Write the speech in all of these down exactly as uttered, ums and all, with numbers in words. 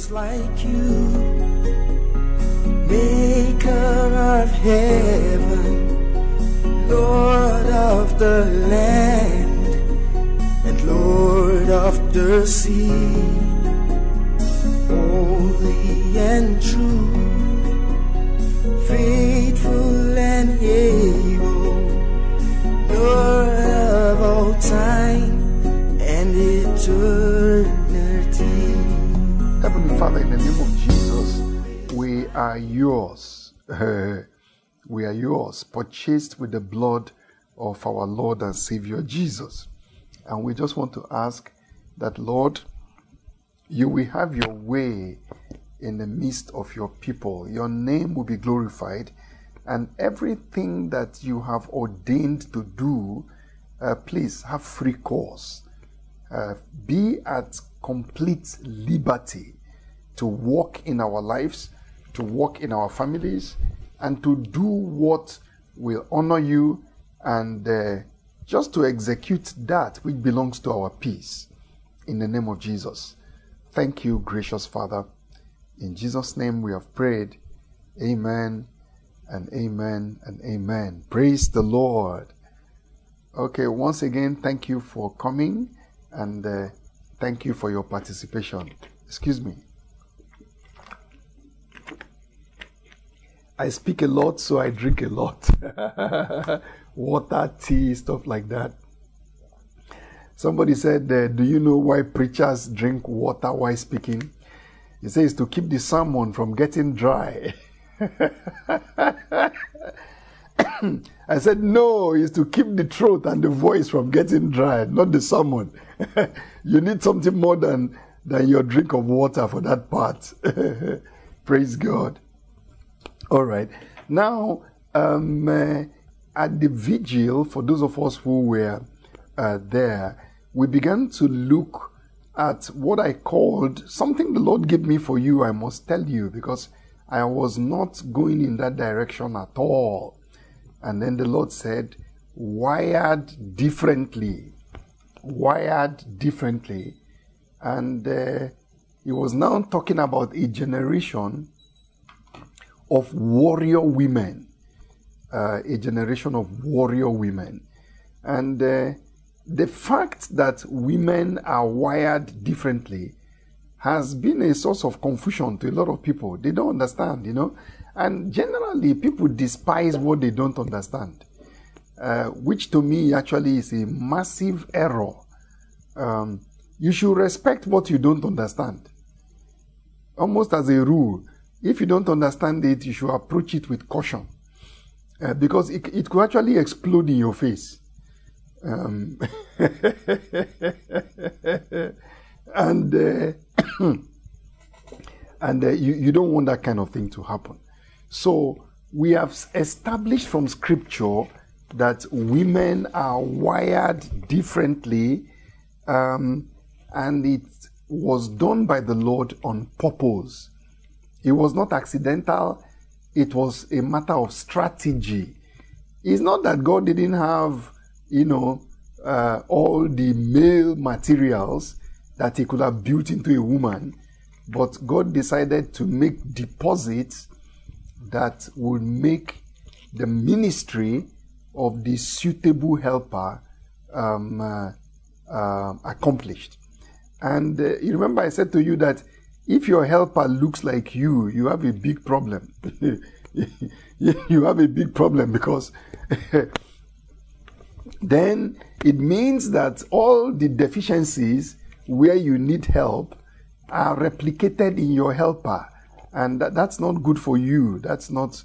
prophets like you, Maker of heaven, Lord of the land, and Lord of the sea, holy and true, faithful and able, Lord of all time and eternity. Heavenly Father, in the name of Jesus, we are yours, uh, we are yours, purchased with the blood of our Lord and Savior Jesus. And we just want to ask that, Lord, you will have your way in the midst of your people. Your name will be glorified, and everything that you have ordained to do, uh, please have free course. Uh, be at complete liberty to walk in our lives, to walk in our families, and to do what will honor you, and uh, just to execute that which belongs to our peace. In the name of Jesus. Thank you, gracious Father. In Jesus' name we have prayed. Amen and amen and amen. Praise the Lord. Okay, once again, thank you for coming, and uh, thank you for your participation. Excuse me. I speak a lot, so I drink a lot. Water, tea, stuff like that. Somebody said, uh, do you know why preachers drink water while speaking? He says to keep the sermon from getting dry. I said, no, it's to keep the throat and the voice from getting dry, not the sermon. You need something more than, than your drink of water for that part. Praise God. All right. Now, um, uh, at the vigil, for those of us who were uh, there, we began to look at what I called something the Lord gave me for you, I must tell you, because I was not going in that direction at all. And then the Lord said, wired differently, wired differently. And uh, he was now talking about a generation of warrior women, uh, a generation of warrior women. And uh, the fact that women are wired differently has been a source of confusion to a lot of people. They don't understand, you know. And generally, people despise what they don't understand, uh, which to me actually is a massive error. Um, you should respect what you don't understand. Almost as a rule, if you don't understand it, you should approach it with caution, uh, because it, it could actually explode in your face. Um, and uh, and uh, you, you don't want that kind of thing to happen. So we have established from Scripture that women are wired differently, um, and it was done by the Lord on purpose. It was not accidental. It was a matter of strategy. It's not that God didn't have, you know, uh, all the male materials that he could have built into a woman, but God decided to make deposits that would make the ministry of the suitable helper um, uh, uh, accomplished. And uh, you remember I said to you that if your helper looks like you, you have a big problem. You have a big problem, because then it means that all the deficiencies where you need help are replicated in your helper. And that, that's not good for you. That's not,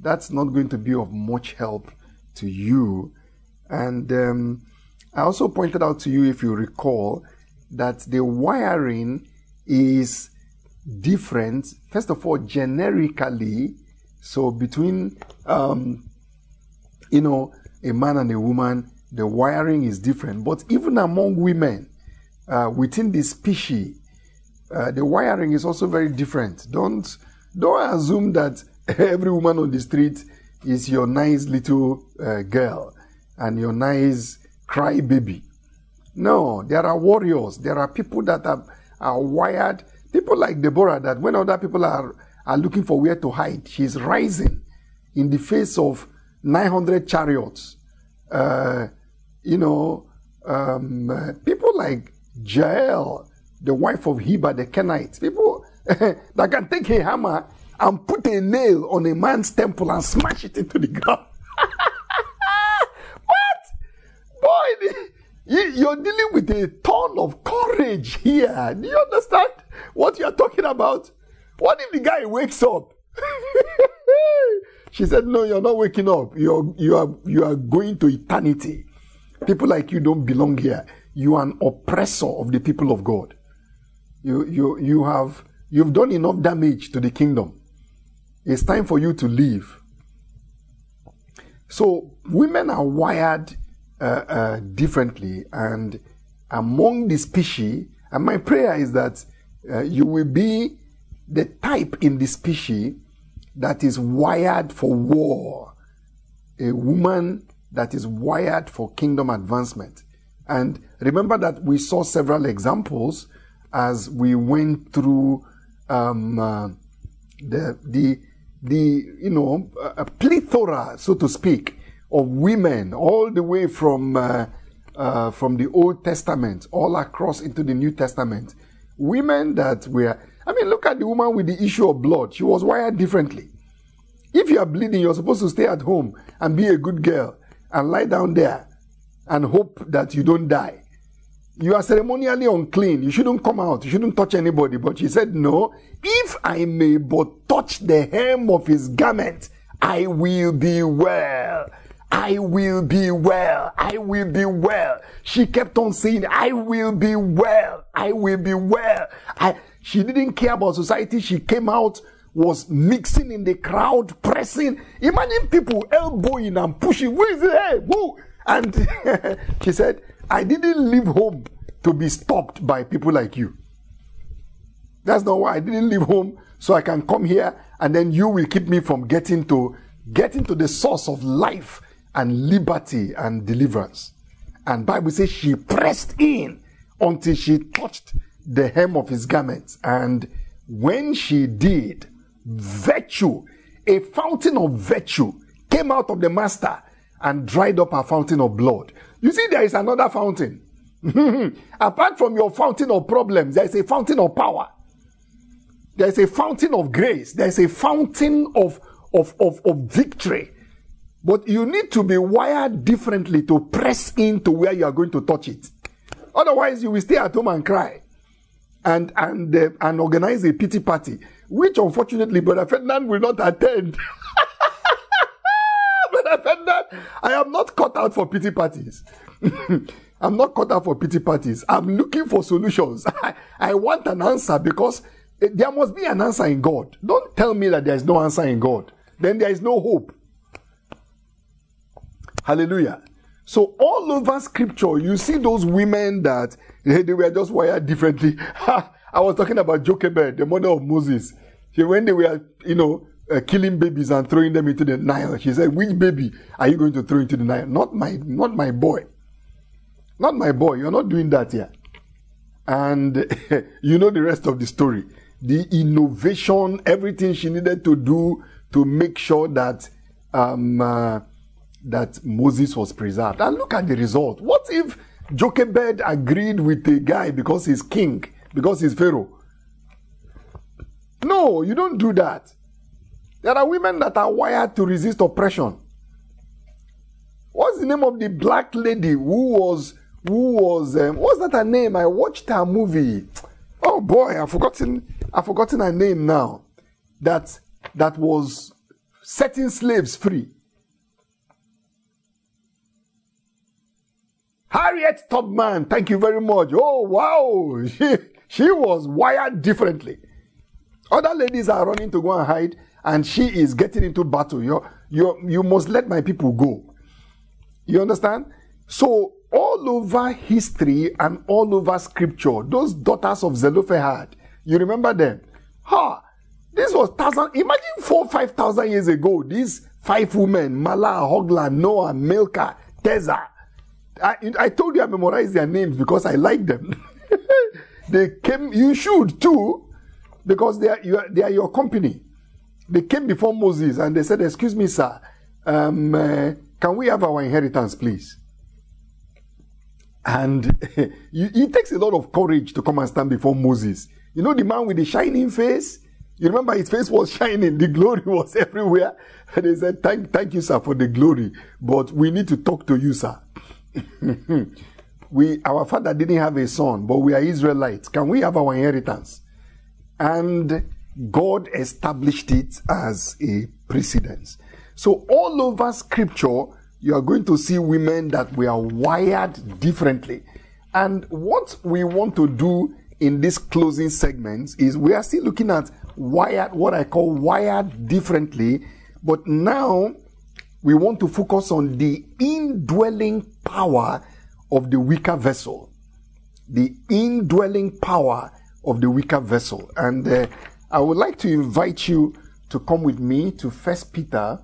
that's not going to be of much help to you. And um, I also pointed out to you, if you recall, that the wiring is different, first of all, generically. So between um you know a man and a woman, the wiring is different, but even among women, uh, within the species, uh, the wiring is also very different. Don't don't assume that every woman on the street is your nice little uh, girl and your nice cry baby. No, there are warriors. There are people that are are wired. People like Deborah, that when other people are, are looking for where to hide, she's rising in the face of nine hundred chariots. Uh, you know, um, uh, people like Jael, the wife of Heber the Kenite, people that can take a hammer and put a nail on a man's temple and smash it into the ground. What? Boy, you're dealing with a ton of courage here. Do you understand what you're talking about? What if the guy wakes up? She said, no, you're not waking up. You're, you are, you are going to eternity. People like you don't belong here. You are an oppressor of the people of God. You, you, you have... You've done enough damage to the kingdom. It's time for you to leave. So women are wired uh, uh, differently, and among the species, and my prayer is that uh, you will be the type in the species that is wired for war, a woman that is wired for kingdom advancement. And remember that we saw several examples as we went through Um, uh, the the the you know a plethora, so to speak, of women, all the way from uh, uh, from the Old Testament all across into the New Testament. Women that were, I mean, look at the woman with the issue of blood. She was wired differently. If you are bleeding, you're supposed to stay at home and be a good girl and lie down there and hope that you don't die. You are ceremonially unclean. You shouldn't come out. You shouldn't touch anybody. But she said, no, if I may but touch the hem of his garment, I will be well. I will be well. I will be well. She kept on saying, I will be well. I will be well. I, she didn't care about society. She came out, was mixing in the crowd, pressing. Imagine people elbowing and pushing. Where is it? Hey, who? And she said, I didn't leave home to be stopped by people like you. That's not why. I didn't leave home so I can come here and then you will keep me from getting to getting to the source of life and liberty and deliverance. And Bible says she pressed in until she touched the hem of his garments. And when she did, virtue, a fountain of virtue came out of the master and dried up her fountain of blood. You see, there is another fountain. Apart from your fountain of problems, there is a fountain of power. There is a fountain of grace. There is a fountain of, of, of, of victory. But you need to be wired differently to press into where you are going to touch it. Otherwise, you will stay at home and cry and, and, uh, and organize a pity party, which unfortunately Brother Ferdinand will not attend. I am not cut out for pity parties. I'm not cut out for pity parties. I'm looking for solutions. I, I want an answer, because there must be an answer in God. Don't tell me that there is no answer in God. Then there is no hope. Hallelujah. So all over scripture, you see those women that they, they were just wired differently. I was talking about Jochebed, the mother of Moses. She, when they were, you know, Uh, killing babies and throwing them into the Nile. She said, which baby are you going to throw into the Nile? Not my, not my boy. Not my boy. You're not doing that here. And you know the rest of the story. The innovation, everything she needed to do to make sure that, um, uh, that Moses was preserved. And look at the result. What if Jochebed agreed with the guy because he's king, because he's Pharaoh? No, you don't do that. There are women that are wired to resist oppression. What's the name of the black lady who was, who was, um, what's that her name? I watched her movie. Oh boy, I've forgotten, I've forgotten her name now. That, that was setting slaves free. Harriet Tubman, thank you very much. Oh wow, she, she was wired differently. Other ladies are running to go and hide, and she is getting into battle. You you you must let my people go. You understand? So all over history and all over scripture, those daughters of Zelophehad, you remember them? Ha! This was thousand. Imagine four, five thousand years ago. These five women: Mahlah, Hogla, Noah, Milcah, Tirzah. I, I told you I memorized their names because I like them. They came. You should too. because they are, you are, they are your company. They came before Moses and they said, excuse me, sir, um, uh, can we have our inheritance, please? And it takes a lot of courage to come and stand before Moses. You know the man with the shining face? You remember his face was shining. The glory was everywhere. And they said, thank, thank you, sir, for the glory. But we need to talk to you, sir. we, our father didn't have a son, but we are Israelites. Can we have our inheritance? And God established it as a precedence. So all over Scripture, you are going to see women that we are wired differently. And what we want to do in this closing segment is we are still looking at wired, what I call wired differently. But now we want to focus on the indwelling power of the weaker vessel. The indwelling power of the weaker vessel. And uh, I would like to invite you to come with me to First Peter.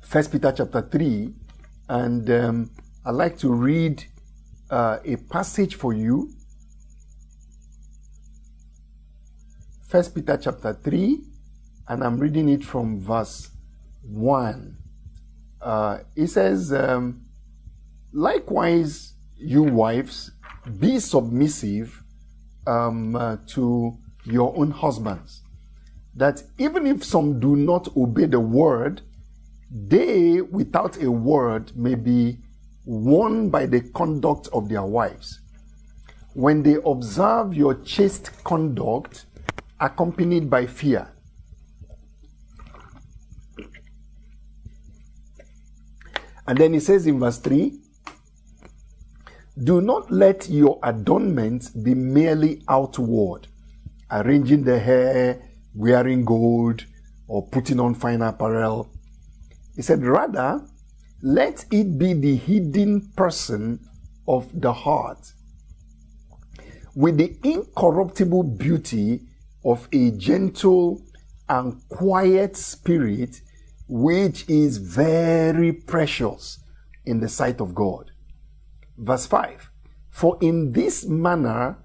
First Peter chapter three, and um, I'd like to read uh, a passage for you. First Peter chapter three, and I'm reading it from verse one. Uh, it says, um, likewise, you wives, be submissive um, uh, to your own husbands, that even if some do not obey the word, they, without a word, may be won by the conduct of their wives, when they observe your chaste conduct, accompanied by fear. And then he says in verse three, do not let your adornments be merely outward, arranging the hair, wearing gold, or putting on fine apparel. He said, rather, let it be the hidden person of the heart, with the incorruptible beauty of a gentle and quiet spirit, which is very precious in the sight of God. Verse five, for in this manner,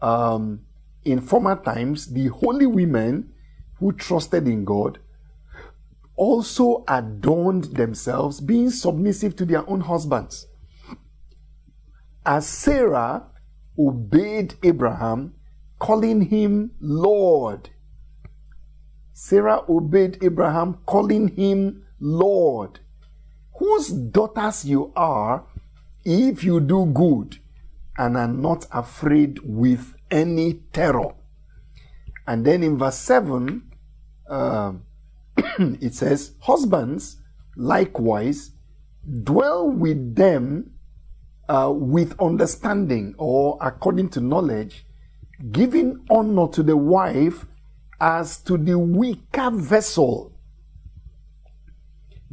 um, in former times, the holy women who trusted in God also adorned themselves, being submissive to their own husbands, as Sarah obeyed Abraham, calling him Lord. Sarah obeyed Abraham, calling him Lord, whose daughters you are, if you do good and are not afraid with any terror. And then in verse seven, um, it says, husbands, likewise, dwell with them uh, with understanding, or according to knowledge, giving honor to the wife as to the weaker vessel.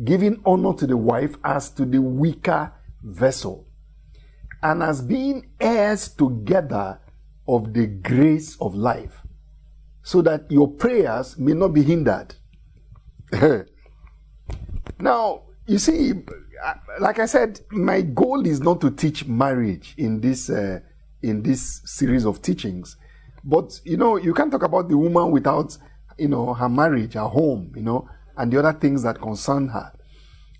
Giving honor to the wife as to the weaker vessel. And as being heirs together of the grace of life, so that your prayers may not be hindered. Now, you see, like I said, my goal is not to teach marriage in this uh, in this series of teachings, but you know, you can't talk about the woman without, you know, her marriage, her home, you know, and the other things that concern her.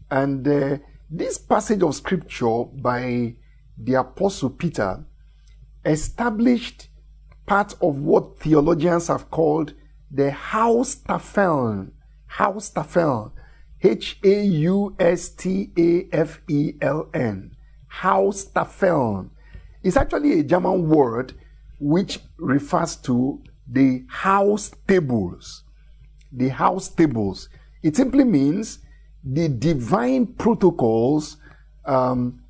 And uh, this passage of Scripture by the Apostle Peter established part of what theologians have called the Haustafeln. Haustafeln, H A U S T A F E L N, Haustafeln. It's actually a German word which refers to the house tables. The house tables. It simply means the divine protocols um,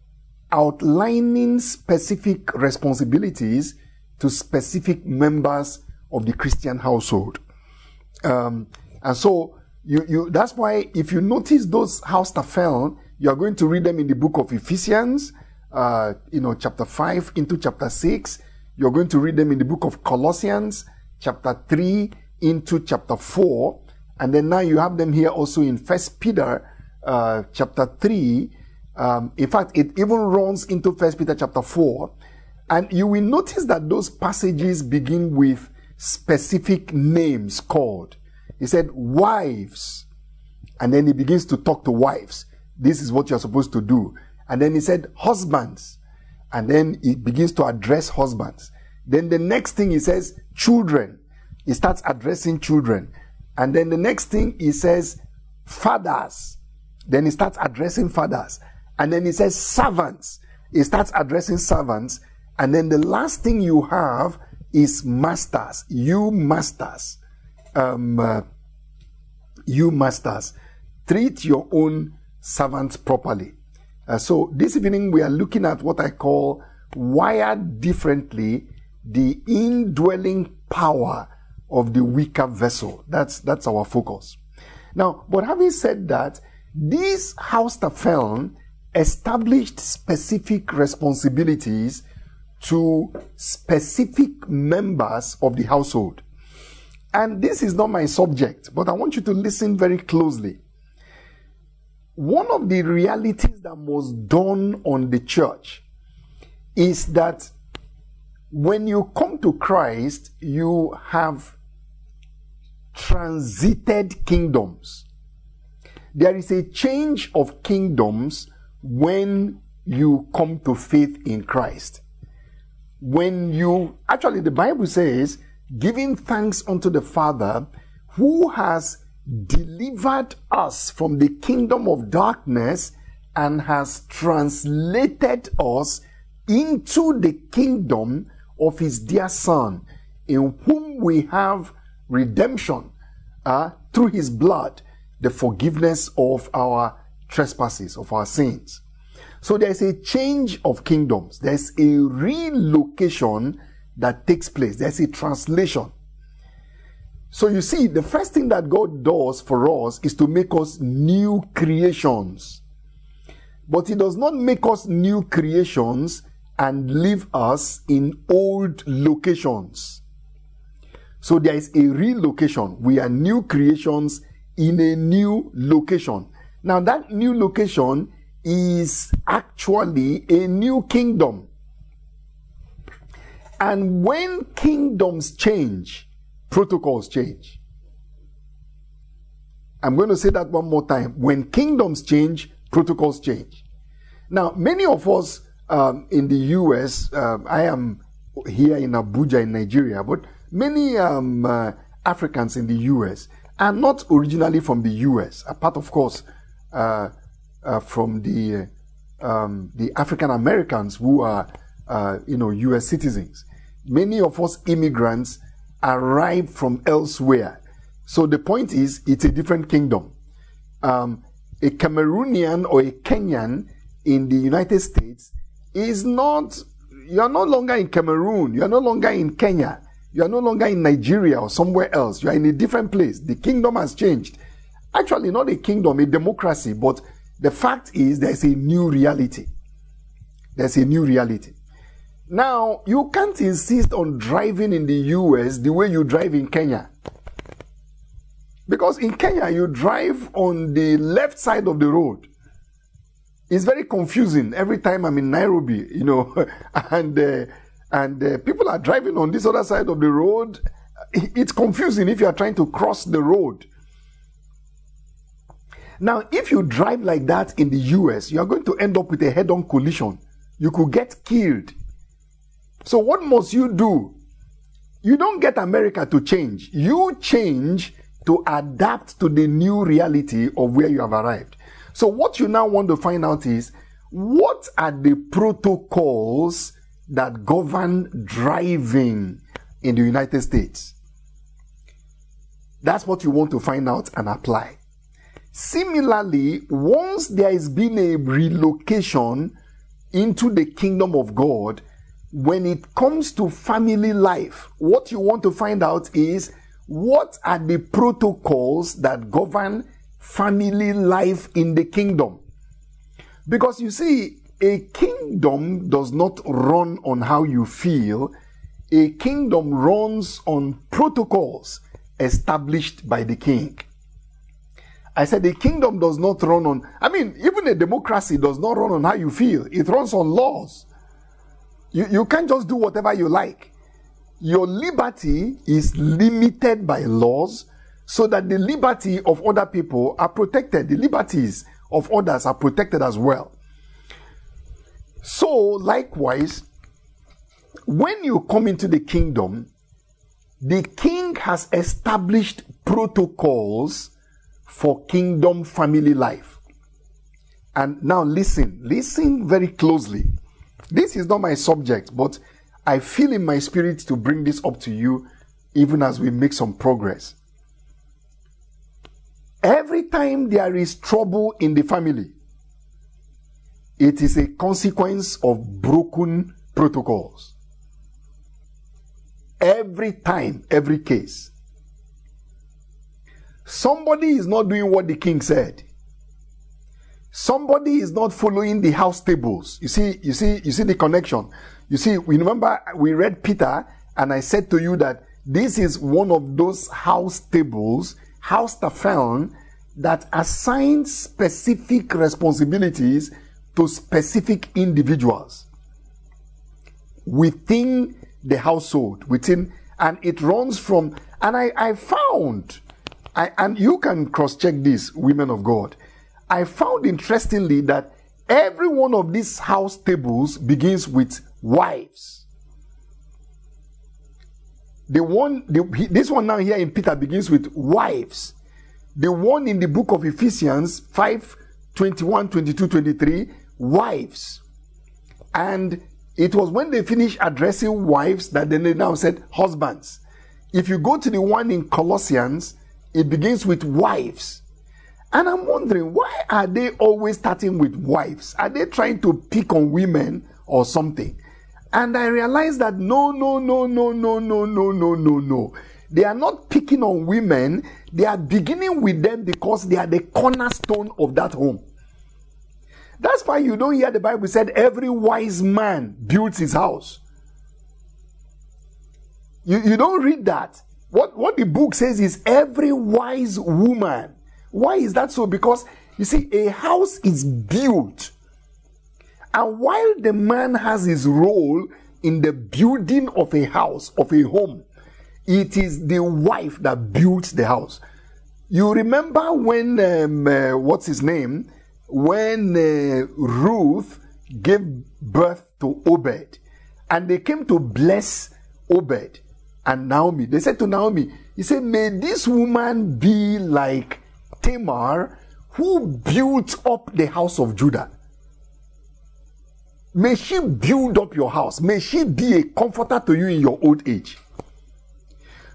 outlining specific responsibilities to specific members of the Christian household. Um, and so, You, you, that's why if you notice those Haustafeln, you are going to read them in the book of Ephesians, uh, you know, chapter five into chapter six. You're going to read them in the book of Colossians, chapter three into chapter four. And then now you have them here also in First Peter, uh, chapter three. Um, in fact, it even runs into First Peter chapter four. And you will notice that those passages begin with specific names called. He said, wives. And then he begins to talk to wives. This is what you're supposed to do. And then he said, husbands. And then he begins to address husbands. Then the next thing he says, children. He starts addressing children. And then the next thing he says, fathers. Then he starts addressing fathers. And then he says, servants. He starts addressing servants. And then the last thing you have is masters. You masters. Um, uh, you masters. Treat your own servants properly. Uh, so this evening we are looking at what I call wired differently, the indwelling power of the weaker vessel. That's that's our focus. Now, but having said that, these Haustafeln established specific responsibilities to specific members of the household. And this is not my subject, but I want you to listen very closely. One of the realities that was dawned on the church is that when you come to Christ, you have transited kingdoms. There is a change of kingdoms when you come to faith in Christ. When you, actually the Bible says, giving thanks unto the Father who has delivered us from the kingdom of darkness and has translated us into the kingdom of his dear Son, in whom we have redemption uh, through his blood, the forgiveness of our trespasses, of our sins. So there's a change of kingdoms. There's a relocation that takes place. There's a translation. So you see, the first thing that God does for us is to make us new creations. But he does not make us new creations and leave us in old locations. So there is a relocation. We are new creations in a new location. Now that new location is actually a new kingdom. And when kingdoms change, protocols change. I'm going to say that one more time. When kingdoms change, protocols change. Now, many of us um, in the U S, uh, I am here in Abuja in Nigeria, but many um, uh, Africans in the U S are not originally from the U S, apart, of course, uh, uh, from the uh, um, the African Americans who are, uh, you know, U S citizens. Many of us immigrants arrived from elsewhere. So the point is, it's a different kingdom. Um, a Cameroonian or a Kenyan in the United States is not, you're no longer in Cameroon, you're no longer in Kenya, you're no longer in Nigeria or somewhere else, you're in a different place. The kingdom has changed. Actually, not a kingdom, a democracy, but the fact is there's a new reality. There's a new reality. Now, you can't insist on driving in the U S the way you drive in Kenya. Because in Kenya, you drive on the left side of the road. It's very confusing every time I'm in Nairobi, you know, and uh, and uh, people are driving on this other side of the road. It's confusing if you are trying to cross the road. Now, if you drive like that in the U S, you are going to end up with a head-on collision. You could get killed. So what must you do? You don't get America to change. You change to adapt to the new reality of where you have arrived. So what you now want to find out is, what are the protocols that govern driving in the United States? That's what you want to find out and apply. Similarly, once there has been a relocation into the kingdom of God, when it comes to family life, what you want to find out is, what are the protocols that govern family life in the kingdom? Because you see, a kingdom does not run on how you feel. A kingdom runs on protocols established by the king. I said a kingdom does not run on, I mean, even a democracy does not run on how you feel. It runs on laws. You, you can't just do whatever you like. your liberty is limited by laws so that the liberty of other people are protected. The liberties of others are protected as well. So, likewise, when you come into the kingdom, the king has established protocols for kingdom family life. And now listen, listen very closely. This is not my subject, but I feel in my spirit to bring this up to you even as we make some progress. Every time there is trouble in the family, it is a consequence of broken protocols. Every time, every case. Somebody is not doing what the king said. Somebody is not following the house tables. You see, you see, you see the connection. You see, we remember we read Peter, and I said to you that this is one of those house tables, Haustafeln, that assigns specific responsibilities to specific individuals within the household, within, and it runs from, and I, I found, I, and you can cross-check this, women of God, I found interestingly that every one of these house tables begins with wives. The one, the, this one now here in Peter begins with wives. The one in the book of Ephesians five, twenty-one, twenty-two, twenty-three, wives. And it was when they finished addressing wives that then they now said husbands. If you go to the one in Colossians, it begins with wives. And I'm wondering, why are they always starting with wives? Are they trying to pick on women or something? And I realized that no, no, no, no, no, no, no, no, no, no. They are not picking on women. They are beginning with them because they are the cornerstone of that home. That's why you don't hear the Bible said every wise man builds his house. You, you don't read that. What, what the book says is every wise woman. Why is that so? Because, you see, a house is built. And while the man has his role in the building of a house, of a home, it is the wife that builds the house. You remember when, um, uh, what's his name? When uh, Ruth gave birth to Obed, and they came to bless Obed and Naomi. They said to Naomi, he said, may this woman be like Tamar, who built up the house of Judah. May she build up your house. May she be a comforter to you in your old age.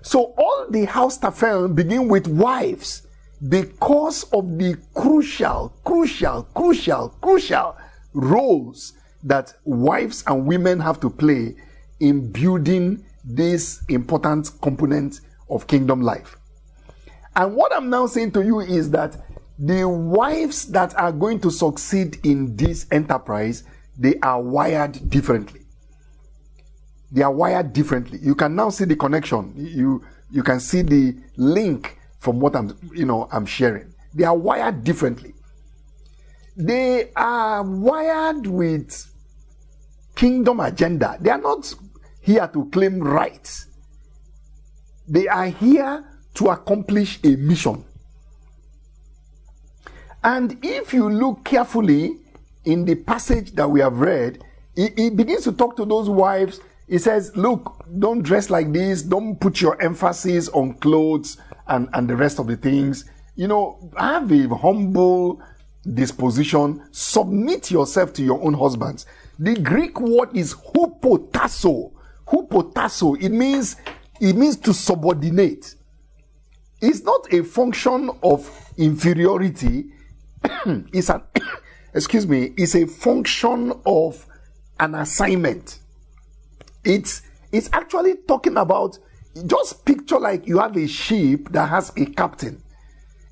So all the Haustafeln begin with wives, because of the crucial, crucial, crucial, crucial roles that wives and women have to play in building this important component of kingdom life. And what I'm now saying to you is that the wives that are going to succeed in this enterprise, they are wired differently. They are wired differently. You can now see the connection. You, you can see the link from what I'm, you know, I'm sharing. They are wired differently. They are wired with kingdom agenda. They are not here to claim rights. They are here to accomplish a mission. And if you look carefully in the passage that we have read, it begins to talk to those wives. It says, look, don't dress like this. Don't put your emphasis on clothes and, and the rest of the things. You know, have a humble disposition. Submit yourself to your own husbands. The Greek word is hupotasso. Hupotasso, it means, it means to subordinate. It's not a function of inferiority. It's an, excuse me, it's a function of an assignment. It's, it's actually talking about, just picture like you have a ship that has a captain.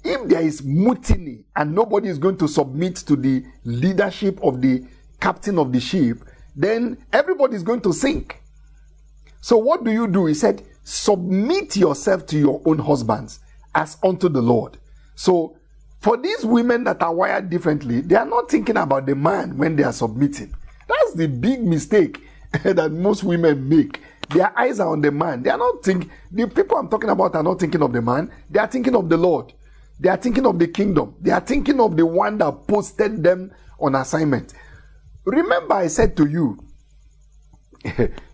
If there is mutiny and nobody is going to submit to the leadership of the captain of the ship, then everybody is going to sink. So what do you do? He said, submit yourself to your own husbands as unto the Lord. So for these women that are wired differently, they are not thinking about the man when they are submitting. That's the big mistake that most women make. Their eyes are on the man. They are not thinking. The people I'm talking about are not thinking of the man. They are thinking of the Lord. They are thinking of the kingdom. They are thinking of the one that posted them on assignment. Remember I said to you,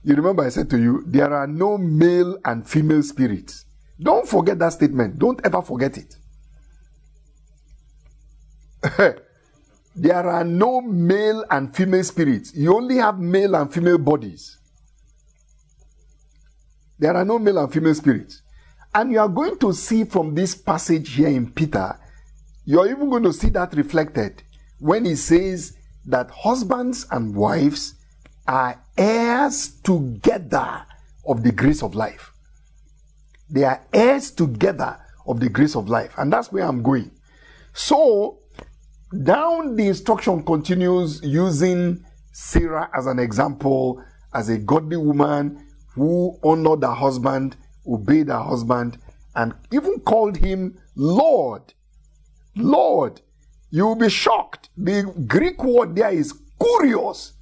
you remember I said to you, there are no male and female spirits. Don't forget that statement. Don't ever forget it. There are no male and female spirits. You only have male and female bodies. There are no male and female spirits. And you are going to see from this passage here in Peter, you're even going to see that reflected when he says that husbands and wives are heirs together of the grace of life. They are heirs together of the grace of life. And that's where I'm going. So, down the instruction continues using Sarah as an example, as a godly woman who honored her husband, obeyed her husband, and even called him Lord. Lord. You'll be shocked. The Greek word there is kurios.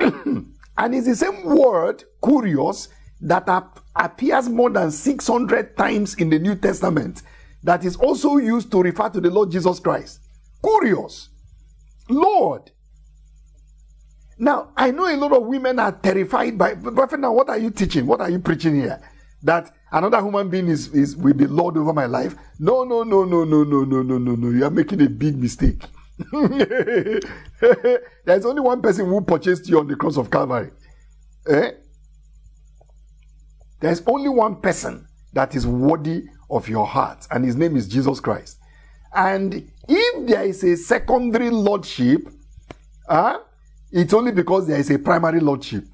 And it's the same word, kurios, that ap- appears more than six hundred times in the New Testament, that is also used to refer to the Lord Jesus Christ. Kurios. Lord. Now, I know a lot of women are terrified by, but now what are you teaching? What are you preaching here? That another human being is, is will be Lord over my life? No, no, no, no, no, no, no, no, no, no. You are making a big mistake. There's only one person who purchased you on the cross of Calvary. Eh? There's only one person that is worthy of your heart, and his name is Jesus Christ. And if there is a secondary lordship, uh, it's only because there is a primary lordship.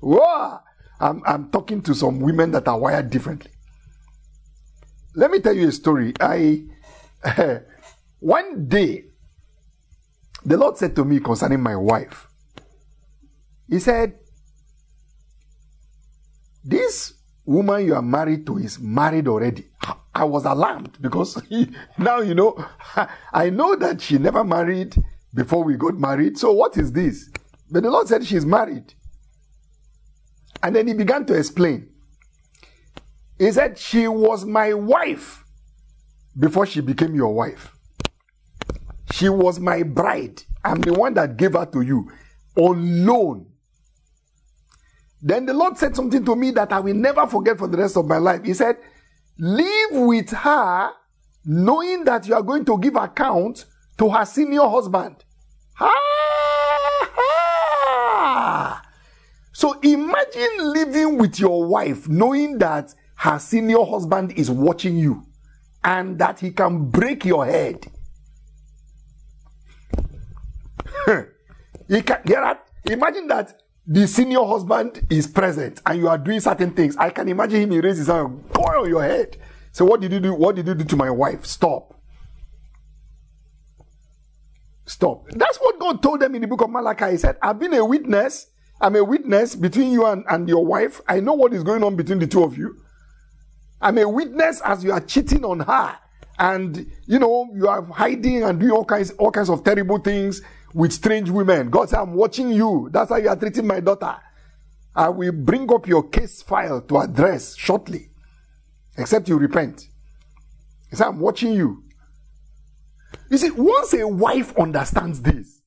Wow! I'm, I'm talking to some women that are wired differently. Let me tell you a story. I uh, one day, the Lord said to me concerning my wife, he said, this woman you are married to is married already. I was alarmed because he, now, you know, I know that she never married before we got married. So what is this? But the Lord said she's married. And then he began to explain. He said, she was my wife before she became your wife. She was my bride. I'm the one that gave her to you on loan. Then the Lord said something to me that I will never forget for the rest of my life. He said, live with her knowing that you are going to give account to her senior husband. Ha! Ha! So imagine living with your wife knowing that her senior husband is watching you and that he can break your head. He can, there are, imagine that the senior husband is present and you are doing certain things. I can imagine him, he raises his hand and pour on your head. So what did you do? What did you do to my wife? Stop. Stop. That's what God told them in the book of Malachi. He said, I've been a witness. I'm a witness between you and, and your wife. I know what is going on between the two of you. I'm a witness as you are cheating on her. And, you know, you are hiding and doing all kinds, all kinds of terrible things with strange women. God said, I'm watching you. That's how you are treating my daughter. I will bring up your case file to address shortly. Except you repent. He said, I'm watching you. You see, once a wife understands this,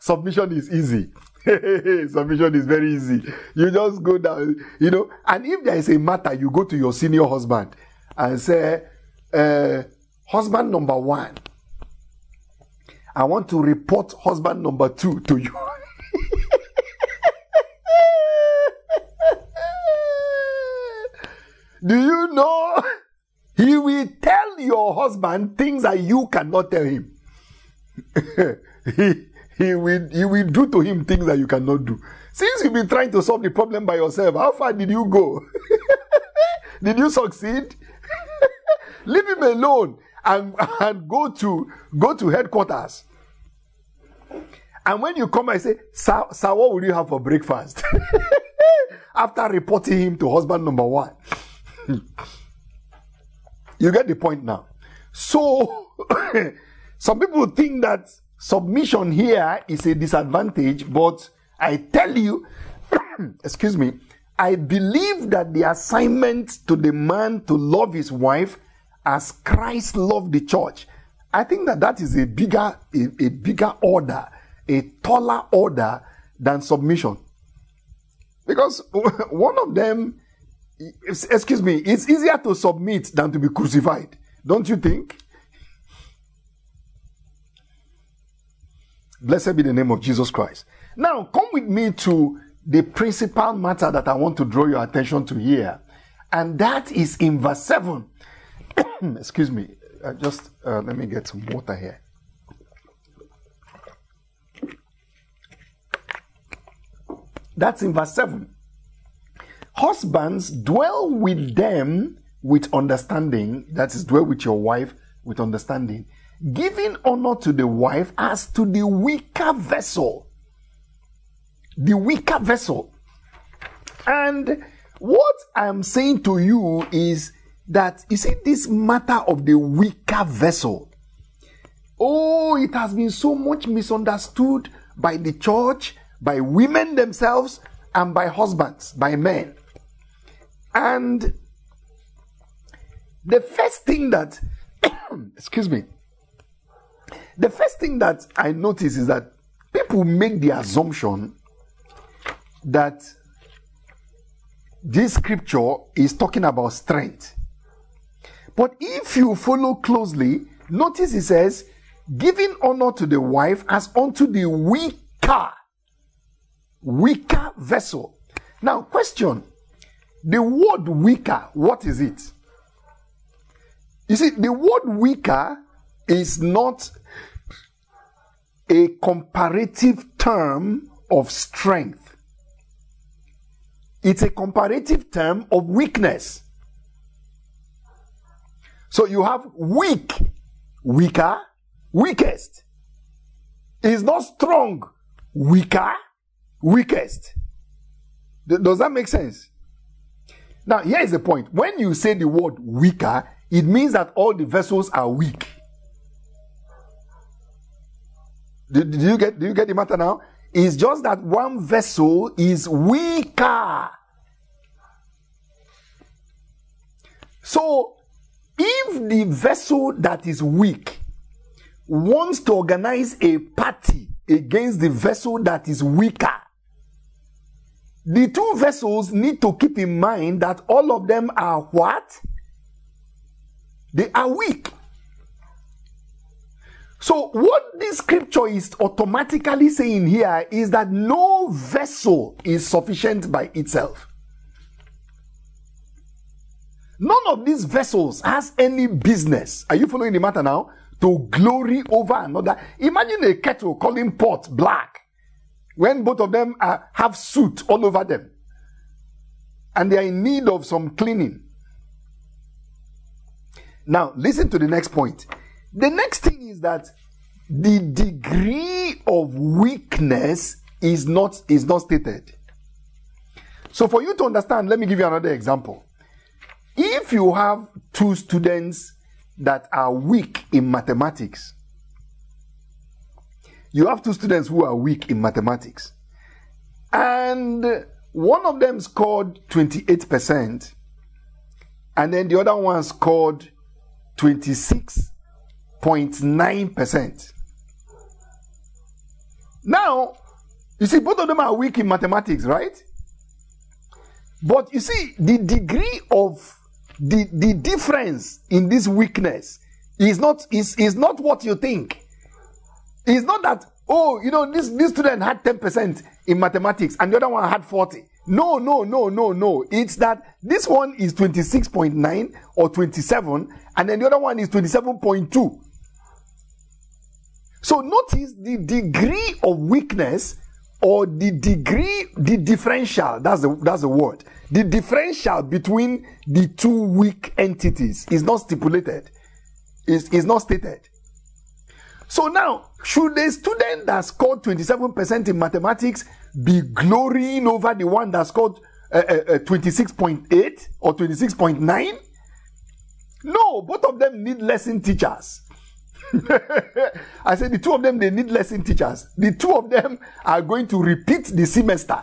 submission is easy. Submission is very easy. You just go down, you know. And if there is a matter, you go to your senior husband and say, uh, husband number one, I want to report husband number two to you. Do you know? He will tell your husband things that you cannot tell him. he, he, will, he will do to him things that you cannot do. Since you've been trying to solve the problem by yourself, how far did you go? Did you succeed? Leave him alone. And, and go to go to headquarters. And when you come, I say, sir, sir, what will you have for breakfast? After reporting him to husband number one. You get the point now. So, some people think that submission here is a disadvantage, but I tell you, excuse me, I believe that the assignment to the man to love his wife as Christ loved the church, I think that that is a bigger, a, a bigger order, a taller order than submission. Because one of them, excuse me, it's easier to submit than to be crucified. Don't you think? Blessed be the name of Jesus Christ. Now, come with me to the principal matter that I want to draw your attention to here. And that is in verse seven. Excuse me. I just uh, let me get some water here. That's in verse seven. Husbands, dwell with them with understanding. That is, dwell with your wife with understanding. Giving honor to the wife as to the weaker vessel. The weaker vessel. And what I'm saying to you is that, you see, this matter of the weaker vessel, oh, it has been so much misunderstood by the church, by women themselves, and by husbands, by men. And the first thing that, excuse me, the first thing that I notice is that people make the assumption that this scripture is talking about strength. But if you follow closely, notice it says, giving honor to the wife as unto the weaker, weaker vessel. Now, question, the word weaker, what is it? You see, the word weaker is not a comparative term of strength. It's a comparative term of weakness. So you have weak, weaker, weakest. It's not strong, weaker, weakest. Th- does that make sense? Now, here is the point. When you say the word weaker, it means that all the vessels are weak. Do, do you get, do you get the matter now? It's just that one vessel is weaker. So, if the vessel that is weak wants to organize a party against the vessel that is weaker, the two vessels need to keep in mind that all of them are what? They are weak. So what this scripture is automatically saying here is that no vessel is sufficient by itself. None of these vessels has any business, are you following the matter now, to glory over another. Imagine a kettle calling pot black when both of them are, have soot all over them and they are in need of some cleaning. Now, listen to the next point. The next thing is that the degree of weakness is not, is not stated. So for you to understand, let me give you another example. If you have two students that are weak in mathematics, you have two students who are weak in mathematics, and one of them scored twenty-eight percent, and then the other one scored twenty-six point nine percent. Now, you see, both of them are weak in mathematics, right? But you see, the degree of The, the difference in this weakness is not, is, is not what you think. It's not that, oh, you know, this, this student had ten percent in mathematics and the other one had forty. No, no, no, no, no. It's that this one is twenty-six point nine or twenty-seven and then the other one is twenty-seven point two. So notice the degree of weakness or the degree, the differential, that's the, that's the word. The differential between the two weak entities is not stipulated, is, is not stated. So now, should a student that scored twenty-seven percent in mathematics be glorying over the one that scored uh, uh, uh, twenty-six point eight or twenty-six point nine? No, both of them need lesson teachers. I said the two of them, they need lesson teachers. The two of them are going to repeat the semester.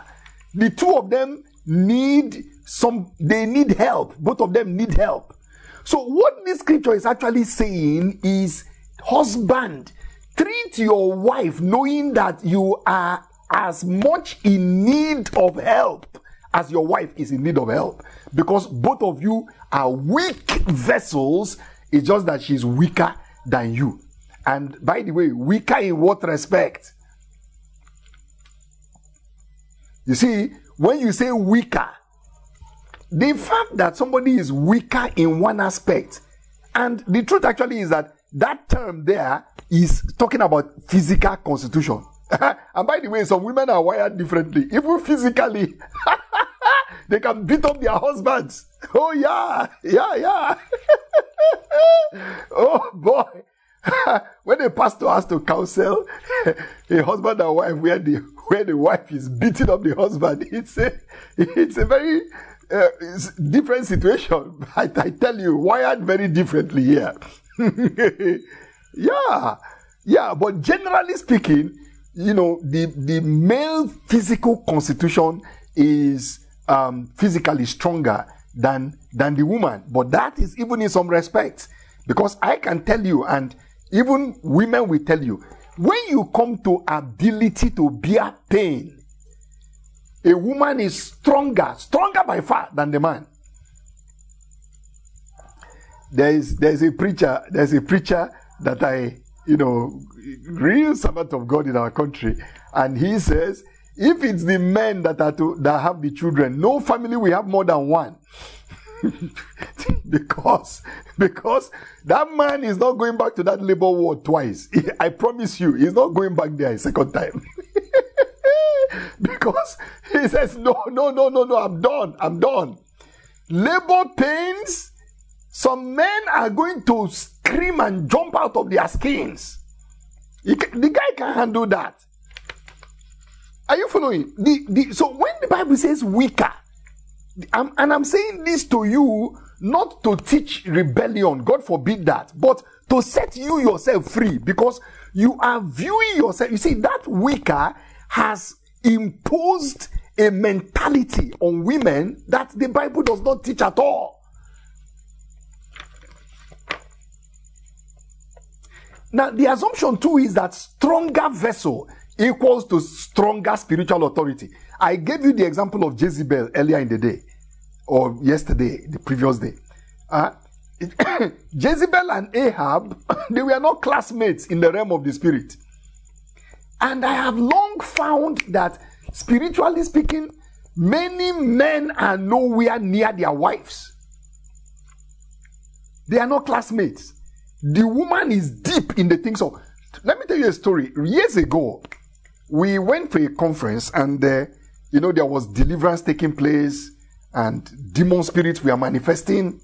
The two of them need some, they need help. Both of them need help. So what this scripture is actually saying is, husband, treat your wife knowing that you are as much in need of help as your wife is in need of help. Because both of you are weak vessels. It's just that she's weaker than you. And by the way, weaker in what respect? You see, when you say weaker, the fact that somebody is weaker in one aspect, and the truth actually is that that term there is talking about physical constitution. And by the way, some women are wired differently. Even physically, they can beat up their husbands. Oh yeah, yeah, yeah. Oh boy. When a pastor has to counsel a husband and wife where the where the wife is beating up the husband, it's a it's a very uh, it's a different situation. I, I tell you, wired very differently here. yeah, yeah. But generally speaking, you know, the the male physical constitution is um, physically stronger than than the woman. But that is even in some respects, because I can tell you and. Even women will tell you, when you come to ability to bear pain, a woman is stronger, stronger by far than the man. There is there is a preacher, there is a preacher that I, you know, real servant of God in our country, and he says, if it's the men that are to that have the children, no family will have more than one. because because that man is not going back to that labor ward twice. I promise you, he's not going back there a second time. Because he says, no, no, no, no, no, I'm done, I'm done. Labor pains, some men are going to scream and jump out of their skins. He, the guy can't handle that. Are you following? The, the, so when the Bible says weaker, I'm, and I'm saying this to you, not to teach rebellion, God forbid that, but to set you yourself free, because you are viewing yourself. You see, that weaker has imposed a mentality on women that the Bible does not teach at all. Now, the assumption too is that stronger vessel equals to stronger spiritual authority. I gave you the example of Jezebel earlier in the day, or yesterday, the previous day. Uh, Jezebel and Ahab, they were not classmates in the realm of the spirit. And I have long found that, spiritually speaking, many men are nowhere near their wives. They are not classmates. The woman is deep in the things of... Let me tell you a story. Years ago, we went for a conference and... Uh, You know, there was deliverance taking place and demon spirits were manifesting.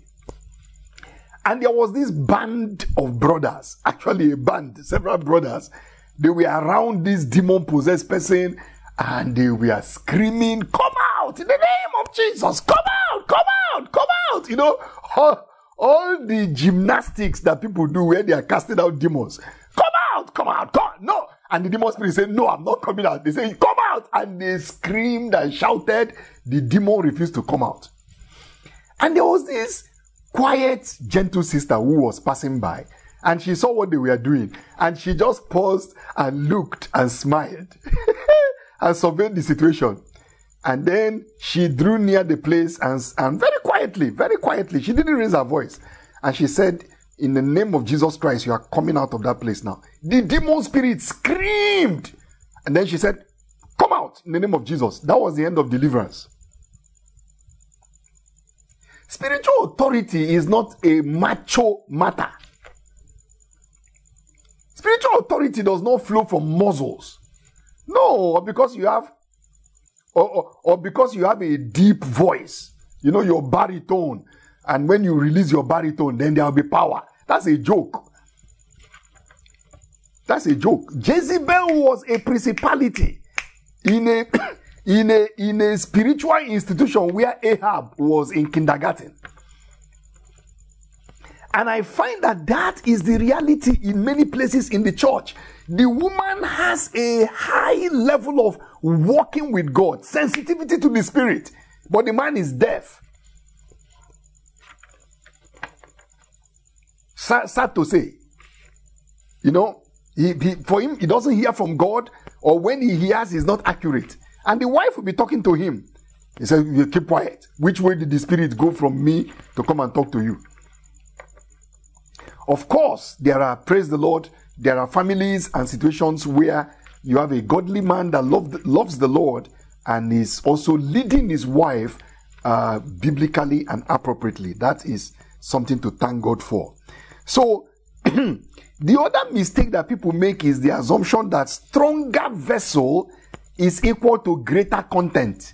And there was this band of brothers, actually a band, several brothers. They were around this demon-possessed person and they were screaming, come out in the name of Jesus, come out, come out, come out. You know, all, all the gymnastics that people do where they are casting out demons. Come out, come out, come out, no. And the demon spirit said, no, I'm not coming out. They say, come out. And they screamed and shouted. The demon refused to come out. And there was this quiet, gentle sister who was passing by. And she saw what they were doing. And she just paused and looked and smiled and surveyed the situation. And then she drew near the place and, and very quietly, very quietly, she didn't raise her voice. And she said, in the name of Jesus Christ, you are coming out of that place now. The demon spirit screamed. And then she said, come out in the name of Jesus. That was the end of deliverance. Spiritual authority is not a macho matter. Spiritual authority does not flow from muscles. No, because you have, or, or, or because you have a deep voice. You know, your baritone. And when you release your baritone, then there will be power. That's a joke. That's a joke. Jezebel was a principality in a, in a, in a spiritual institution where Ahab was in kindergarten. And I find that that is the reality in many places in the church. The woman has a high level of walking with God, sensitivity to the Spirit, but the man is deaf. Sad, sad to say. You know, he, he, for him, he doesn't hear from God, or when he hears, he's not accurate. And the wife will be talking to him. He says, keep quiet. Which way did the Spirit go from me to come and talk to you? Of course, there are, praise the Lord, there are families and situations where you have a godly man that loved, loves the Lord and is also leading his wife uh, biblically and appropriately. That is something to thank God for. So, the other mistake that people make is the assumption that stronger vessel is equal to greater content.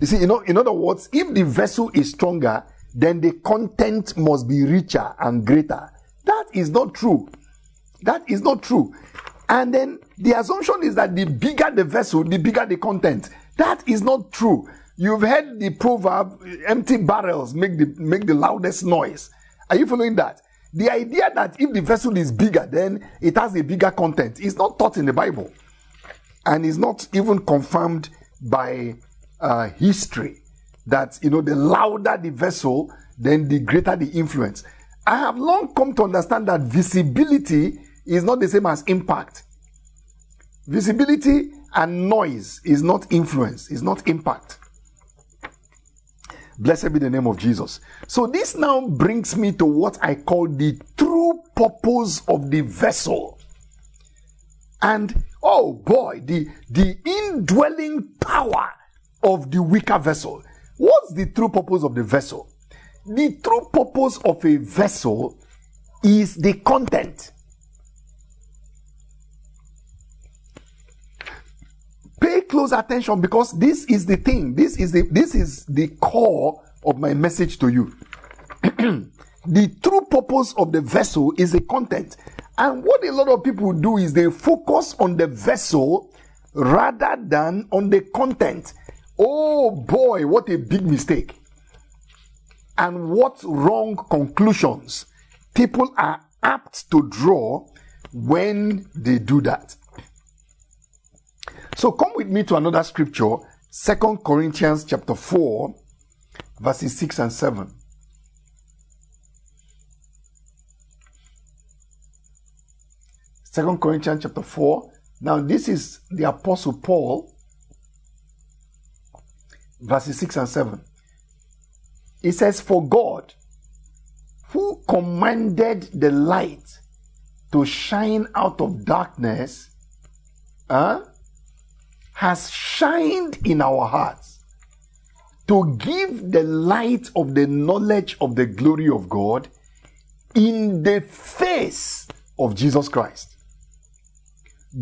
You see, you know, in other words, if the vessel is stronger, then the content must be richer and greater. That is not true. That is not true. And then the assumption is that the bigger the vessel, the bigger the content. That is not true. You've heard the proverb, empty barrels make the make the loudest noise. Are you following that? The idea that if the vessel is bigger, then it has a bigger content is not taught in the Bible. And is not even confirmed by uh, history. That, you know, the louder the vessel, then the greater the influence. I have long come to understand that visibility is not the same as impact. Visibility and noise is not influence, is not impact. Blessed be the name of Jesus. So this now brings me to what I call the true purpose of the vessel. And, oh boy, the, the indwelling power of the weaker vessel. What's the true purpose of the vessel? The true purpose of a vessel is the content. Pay close attention, because this is the thing. This is the, this is the core of my message to you. The true purpose of the vessel is the content. And what a lot of people do is they focus on the vessel rather than on the content. Oh boy, what a big mistake. And what wrong conclusions people are apt to draw when they do that. So come with me to another scripture, Second Corinthians chapter four, verses six and seven. Second Corinthians chapter four. Now this is the Apostle Paul, verses six and seven. It says, "For God, who commanded the light to shine out of darkness, huh? has shined in our hearts to give the light of the knowledge of the glory of God in the face of Jesus Christ."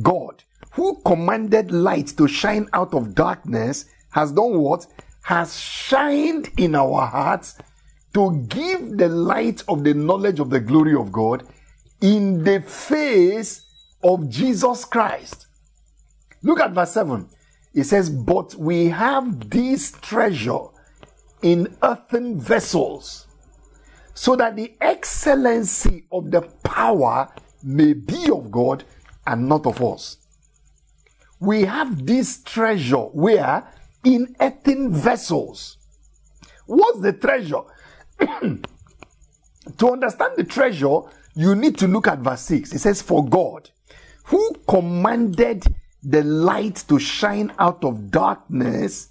God, who commanded light to shine out of darkness, has done what? Has shined in our hearts to give the light of the knowledge of the glory of God in the face of Jesus Christ. Look at verse seven. It says, "But we have this treasure in earthen vessels, so that the excellency of the power may be of God and not of us." We have this treasure where? In earthen vessels. What's the treasure? To understand the treasure, you need to look at verse six. It says, "For God, who commanded the light to shine out of darkness."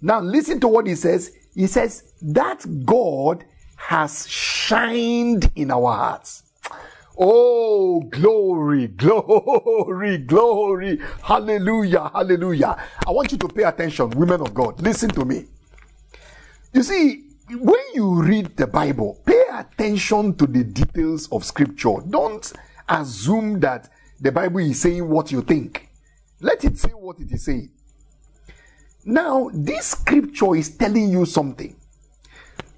Now listen to what he says. He says that God has shined in our hearts. Oh, glory, glory, glory. Hallelujah, hallelujah. I want you to pay attention, women of God. Listen to me. You see, when you read the Bible, pay attention to the details of Scripture. Don't assume that the Bible is saying what you think. Let it say what it is saying. Now, this scripture is telling you something.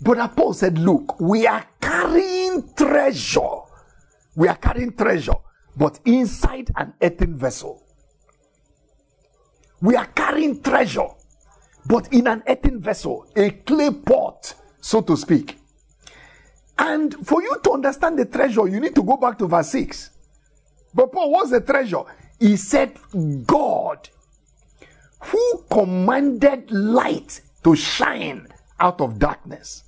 Brother Paul said, look, we are carrying treasure. We are carrying treasure, but inside an earthen vessel. We are carrying treasure, but in an earthen vessel, a clay pot so to speak. And for you to understand the treasure, you need to go back to verse six. But Paul, what's the treasure? He said, God, who commanded light to shine out of darkness.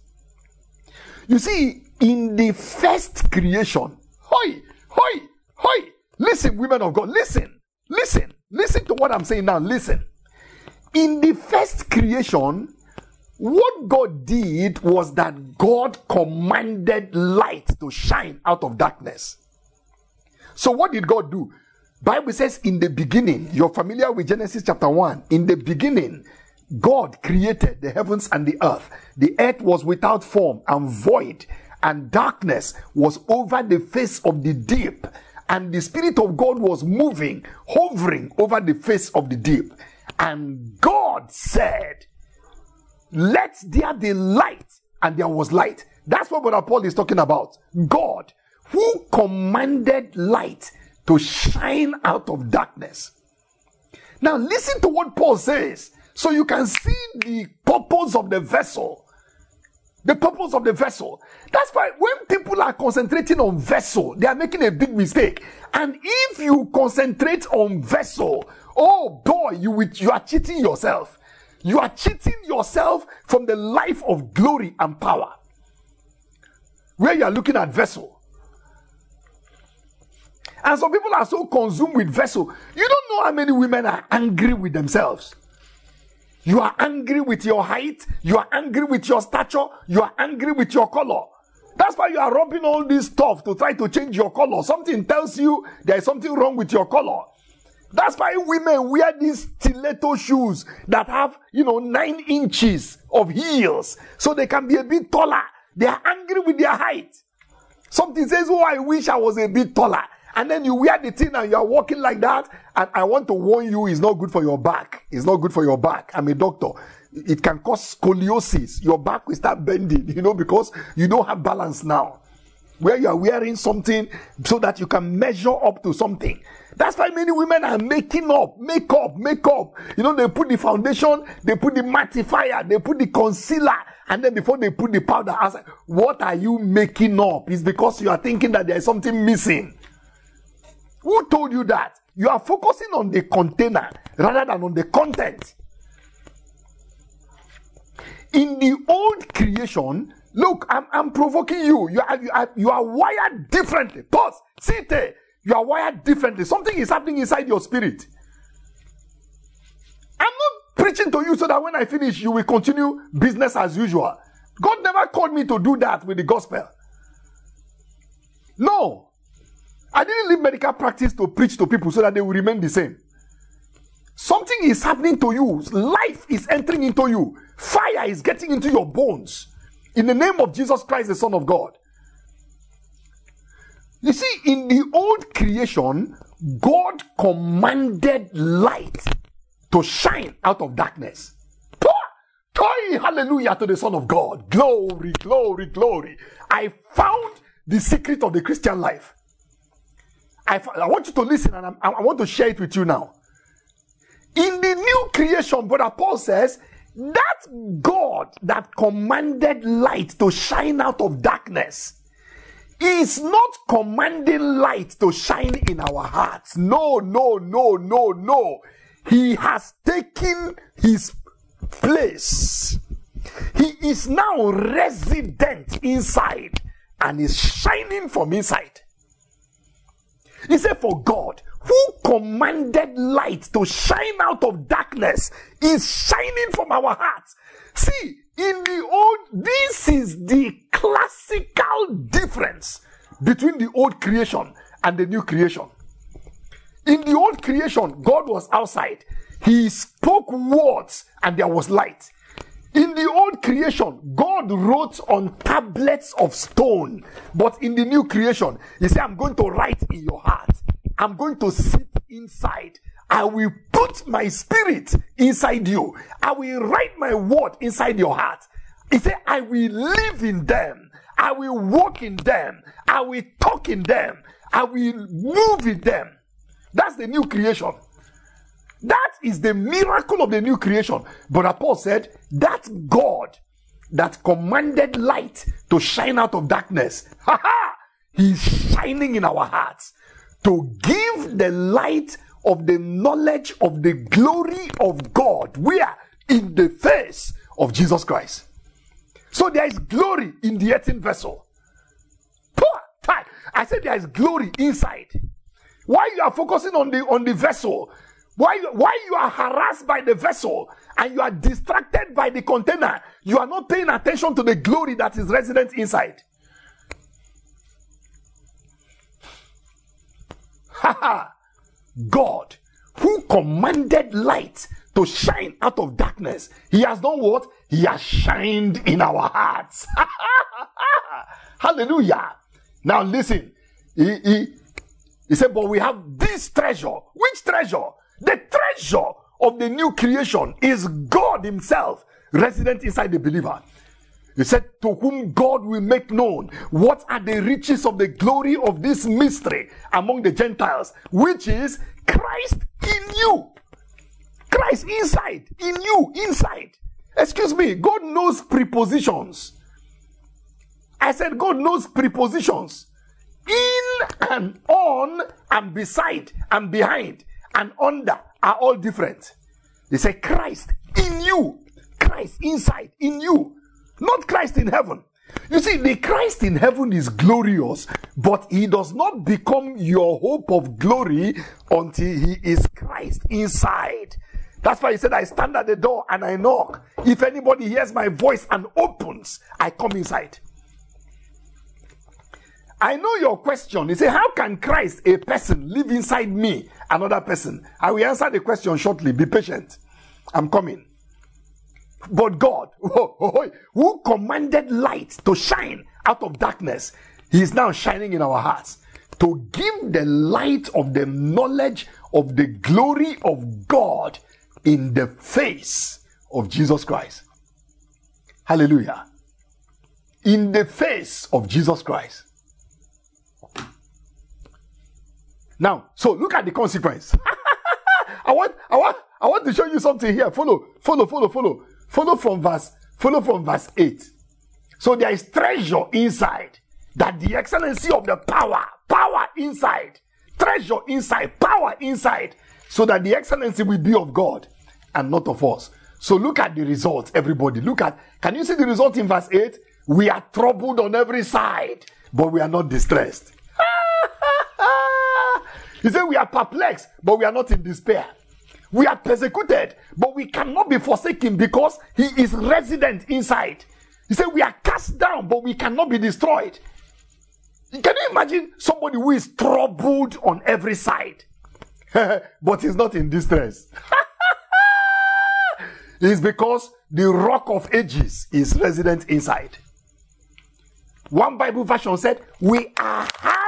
You see, in the first creation, hoi, hoi, hoi, listen, women of God, listen, listen, listen to what I'm saying now, listen. In the first creation, what God did was that God commanded light to shine out of darkness. So what did God do? Bible says in the beginning, you're familiar with Genesis chapter one. In the beginning, God created the heavens and the earth. The earth was without form and void, and darkness was over the face of the deep. And the Spirit of God was moving, hovering over the face of the deep. And God said, let there be light. And there was light. That's what Brother Paul is talking about. God, who commanded light to shine out of darkness. Now listen to what Paul says, so you can see the purpose of the vessel. The purpose of the vessel. That's why when people are concentrating on vessel, they are making a big mistake. And if you concentrate on vessel, oh boy, you, will, you are cheating yourself. You are cheating yourself from the life of glory and power. Where you are looking at vessel. And some people are so consumed with vessel. You don't know how many women are angry with themselves. You are angry with your height. You are angry with your stature. You are angry with your color. That's why you are rubbing all this stuff to try to change your color. Something tells you there is something wrong with your color. That's why women wear these stiletto shoes that have, you know, nine inches of heels. So they can be a bit taller. They are angry with their height. Something says, oh, I wish I was a bit taller. And then you wear the thing and you are walking like that. And I want to warn you, it's not good for your back. It's not good for your back. I'm a doctor. It can cause scoliosis. Your back will start bending, you know, because you don't have balance now. Where you are wearing something so that you can measure up to something. That's why many women are making up, make up, make up. You know, they put the foundation, they put the mattifier, they put the concealer, and then before they put the powder outside, what are you making up? It's because you are thinking that there is something missing. Who told you that? You are focusing on the container rather than on the content. In the old creation, look, I'm, I'm provoking you. You are, you are, you are wired differently. Pause. Sit there. You are wired differently. Something is happening inside your spirit. I'm not preaching to you so that when I finish, you will continue business as usual. God never called me to do that with the gospel. No. I didn't leave medical practice to preach to people so that they will remain the same. Something is happening to you. Life is entering into you. Fire is getting into your bones. In the name of Jesus Christ, the Son of God. You see, in the old creation, God commanded light to shine out of darkness. Hallelujah to the Son of God. Glory, glory, glory. I found the secret of the Christian life. I, I want you to listen, and I, I want to share it with you now. In the new creation, Brother Paul says, that God that commanded light to shine out of darkness is not commanding light to shine in our hearts. No, no, no, no, no. He has taken his place. He is now resident inside and is shining from inside. He said, for God, who commanded light to shine out of darkness, is shining from our hearts. See, in the old, this is the classical difference between the old creation and the new creation. In the old creation, God was outside. He spoke words and there was light. In the old creation, God wrote on tablets of stone. But in the new creation, he said, I'm going to write in your heart. I'm going to sit inside. I will put my spirit inside you. I will write my word inside your heart. He said, I will live in them. I will walk in them. I will talk in them. I will move in them. That's the new creation. That is the miracle of the new creation. But Paul said that God that commanded light to shine out of darkness, ha ha, he's shining in our hearts to give the light of the knowledge of the glory of God. We are in the face of Jesus Christ. So there is glory in the earthen vessel. I said there is glory inside. Why you are focusing on the on the vessel? Why you, why you are harassed by the vessel and you are distracted by the container? You are not paying attention to the glory that is resident inside. Haha. God, who commanded light to shine out of darkness, he has done what? He has shined in our hearts. Hallelujah. Now listen, he, he, he said, but we have this treasure. Which treasure? The treasure of the new creation is God himself resident inside the believer. He said, to whom God will make known what are the riches of the glory of this mystery among the Gentiles, which is Christ in you. Christ inside, in you, inside. Excuse me, God knows prepositions. I said God knows prepositions. In and on and beside and behind and under are all different. He said Christ in you, Christ inside, in you. Not Christ in heaven. You see, the Christ in heaven is glorious, but he does not become your hope of glory until he is Christ inside. That's why he said, I stand at the door and I knock. If anybody hears my voice and opens, I come inside. I know your question. You say, how can Christ, a person, live inside me, another person? I will answer the question shortly. Be patient. I'm coming. But God, who commanded light to shine out of darkness, he is now shining in our hearts to give the light of the knowledge of the glory of God in the face of Jesus Christ. Hallelujah. In the face of Jesus Christ. Now, so look at the consequence. I want, I want, I want to show you something here. Follow, follow, follow, follow. Follow from verse, follow from verse eight. So there is treasure inside, that the excellency of the power, power inside, treasure inside, power inside, so that the excellency will be of God and not of us. So look at the result, everybody. Look at, can you see the result in verse eight? We are troubled on every side, but we are not distressed. He said we are perplexed, but we are not in despair. We are persecuted, but we cannot be forsaken because he is resident inside. He said, we are cast down, but we cannot be destroyed. Can you imagine somebody who is troubled on every side, but is not in distress? It's because the Rock of Ages is resident inside. One Bible version said, we are hard.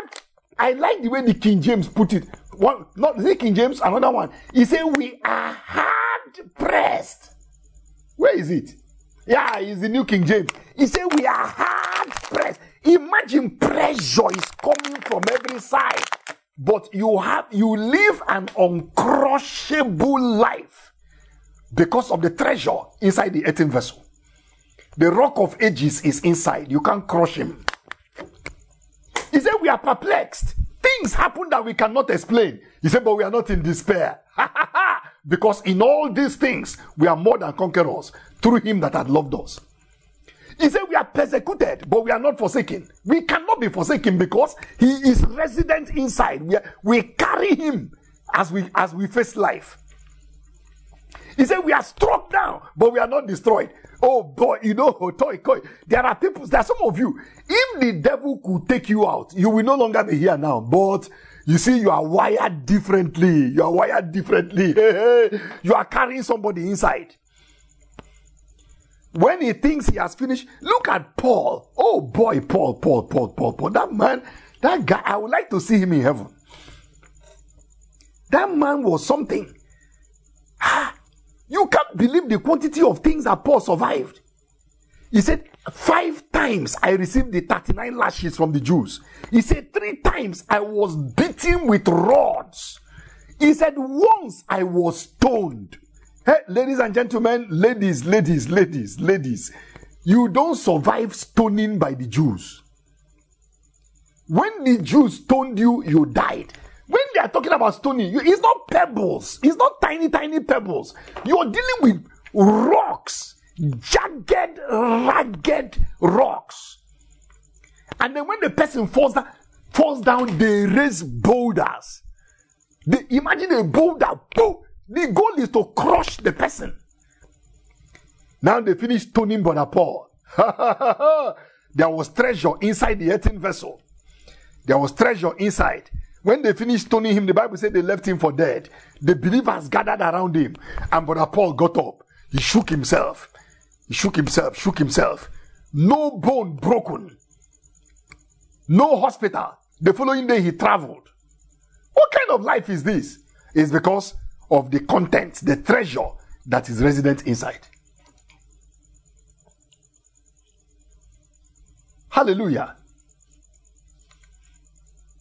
I like the way the King James put it. One, not the King James, another one. He said, we are hard pressed. Where is it? Yeah, it's the New King James. He said, we are hard pressed. Imagine pressure is coming from every side, but you have, you live an uncrushable life because of the treasure inside the earthen vessel. The Rock of Ages is inside. You can't crush him. He said, we are perplexed. Things happen that we cannot explain. He said, but we are not in despair. Because in all these things, we are more than conquerors through him that had loved us. He said, we are persecuted, but we are not forsaken. We cannot be forsaken because he is resident inside. We, are, we carry him as we, as we face life. He said, we are struck down, but we are not destroyed. Oh boy, you know, there are people, there are some of you, if the devil could take you out, you will no longer be here now. But you see, you are wired differently. You are wired differently. Hey, hey. You are carrying somebody inside. When he thinks he has finished, look at Paul. Oh boy, Paul, Paul, Paul, Paul, Paul. That man, that guy, I would like to see him in heaven. That man was something. You can't believe the quantity of things that Paul survived. He said, five times I received the thirty-nine lashes from the Jews. He said, three times I was beaten with rods. He said, once I was stoned. Hey, ladies and gentlemen, ladies, ladies, ladies, ladies. You don't survive stoning by the Jews. When the Jews stoned you, you died. When they are talking about stoning, you, it's not pebbles. It's not tiny, tiny pebbles. You are dealing with rocks, jagged, ragged rocks. And then when the person falls down, falls down they raise boulders. They imagine a boulder. Boom! The goal is to crush the person. Now they finish stoning Brother Paul. There was treasure inside the earthen vessel. There was treasure inside. When they finished stoning him, the Bible said they left him for dead. The believers gathered around him. And Brother Paul got up. He shook himself. He shook himself, shook himself. No bone broken. No hospital. The following day he traveled. What kind of life is this? It's because of the content, the treasure that is resident inside. Hallelujah.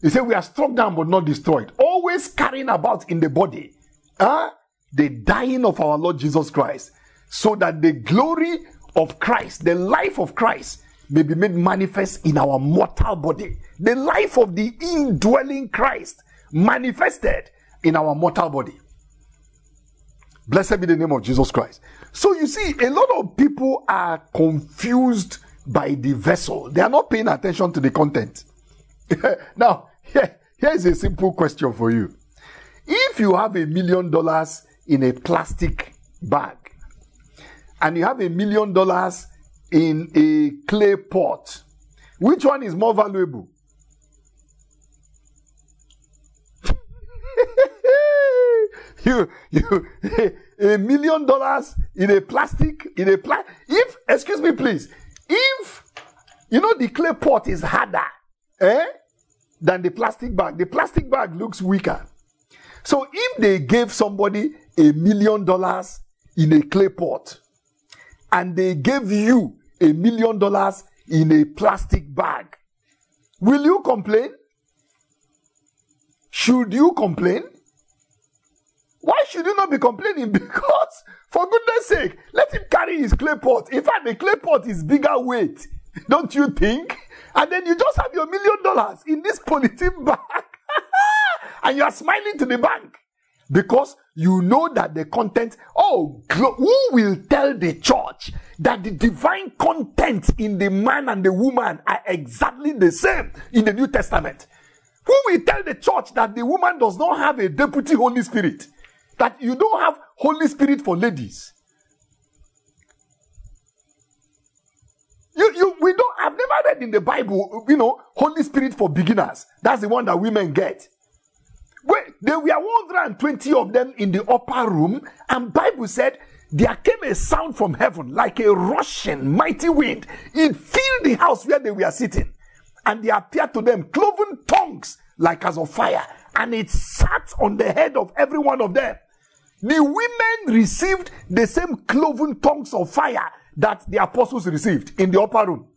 He said, we are struck down but not destroyed. Always carrying about in the body huh? the dying of our Lord Jesus Christ, so that the glory of Christ, the life of Christ, may be made manifest in our mortal body. The life of the indwelling Christ manifested in our mortal body. Blessed be the name of Jesus Christ. So you see, a lot of people are confused by the vessel. They are not paying attention to the content. Now, here, here's a simple question for you. If you have a million dollars in a plastic bag, and you have a million dollars in a clay pot, which one is more valuable? you, you, a million dollars in a plastic, in a pla- if, excuse me please, if, you know the clay pot is harder, eh? than the plastic bag. The plastic bag looks weaker. So if they gave somebody a million dollars in a clay pot and they gave you a million dollars in a plastic bag, will you complain? Should you complain? Why should you not be complaining? Because, for goodness sake, let him carry his clay pot. In fact, the clay pot is bigger weight, don't you think? And then you just have your million dollars in this polythene bag. And you are smiling to the bank. Because you know that the content, oh, who will tell the church that the divine content in the man and the woman are exactly the same in the New Testament? Who will tell the church that the woman does not have a deputy Holy Spirit? That you don't have Holy Spirit for ladies? You, you, we don't, I've never read in the Bible, you know, Holy Spirit for beginners. That's the one that women get. Wait, there were one hundred twenty of them in the upper room, and Bible said, there came a sound from heaven, like a rushing mighty wind. It filled the house where they were sitting. And there appeared to them cloven tongues, like as of fire. And it sat on the head of every one of them. The women received the same cloven tongues of fire that the apostles received in the upper room.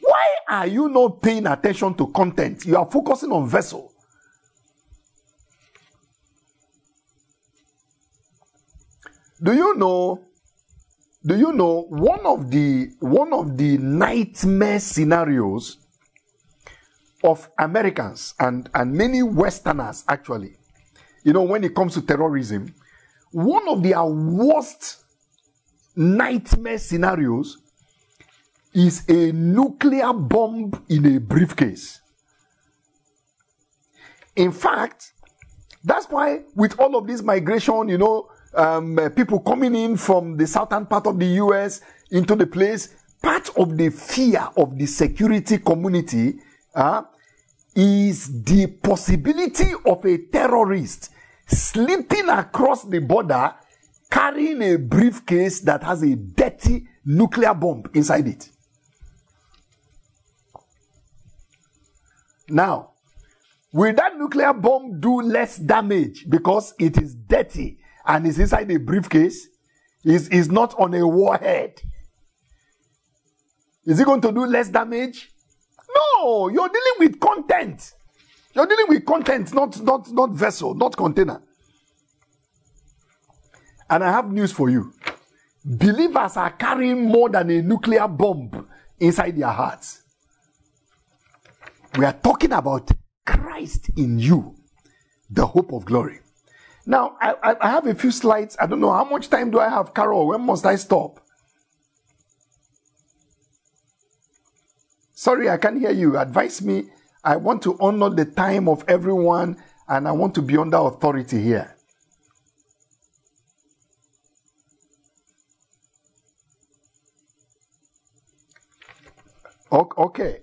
Why are you not paying attention to content? You are focusing on vessel. Do you know, do you know one of the, one of the nightmare scenarios of Americans and, and many Westerners actually, you know, when it comes to terrorism, one of their worst nightmare scenarios is a nuclear bomb in a briefcase. In fact, that's why with all of this migration, you know, um, people coming in from the southern part of the U S into the place, part of the fear of the security community uh, is the possibility of a terrorist slipping across the border carrying a briefcase that has a dirty nuclear bomb inside it. Now, will that nuclear bomb do less damage because it is dirty and is inside a briefcase? Is is not on a warhead? Is it going to do less damage? No, you're dealing with content. You're dealing with content, not, not, not vessel, not container. And I have news for you. believers are carrying more than a nuclear bomb inside their hearts. We are talking about Christ in you, the hope of glory. Now, I, I have a few slides. I don't know. How much time do I have, Carol? When must I stop? Sorry, I can't hear you. Advise me. I want to honor the time of everyone, and I want to be under authority here. Okay.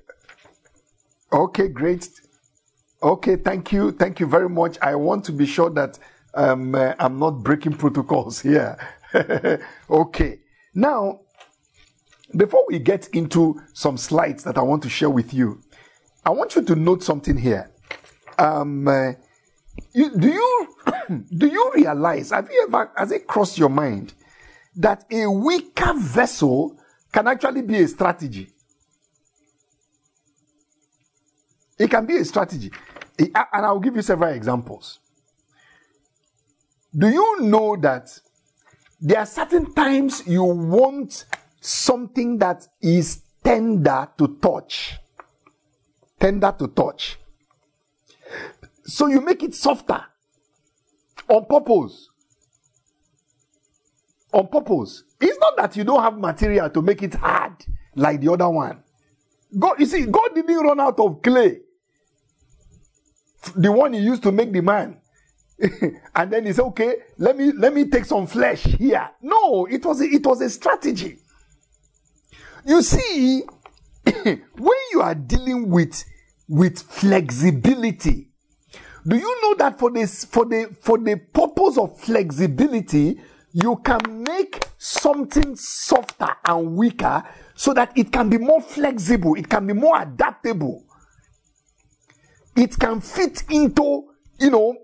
Okay, great. Okay, thank you. Thank you very much. I want to be sure that um, uh, I'm not breaking protocols here. Okay. Now, before we get into some slides that I want to share with you, I want you to note something here. Um, uh, you, do you do you realize, have you ever, has it crossed your mind, that a weaker vessel can actually be a strategy? It can be a strategy. And I'll give you several examples. Do you know that there are certain times you want something that is tender to touch? Tender to touch. So you make it softer on purpose. On purpose. It's not that you don't have material to make it hard like the other one. God, you see, God didn't run out of clay. The one he used to make the man. And then he said, okay, let me let me take some flesh here. No, it was a, it was a strategy. You see, when you are dealing with, with flexibility, do you know that for this for the for the purpose of flexibility, you can make something softer and weaker so that it can be more flexible, it can be more adaptable. It can fit into, you know,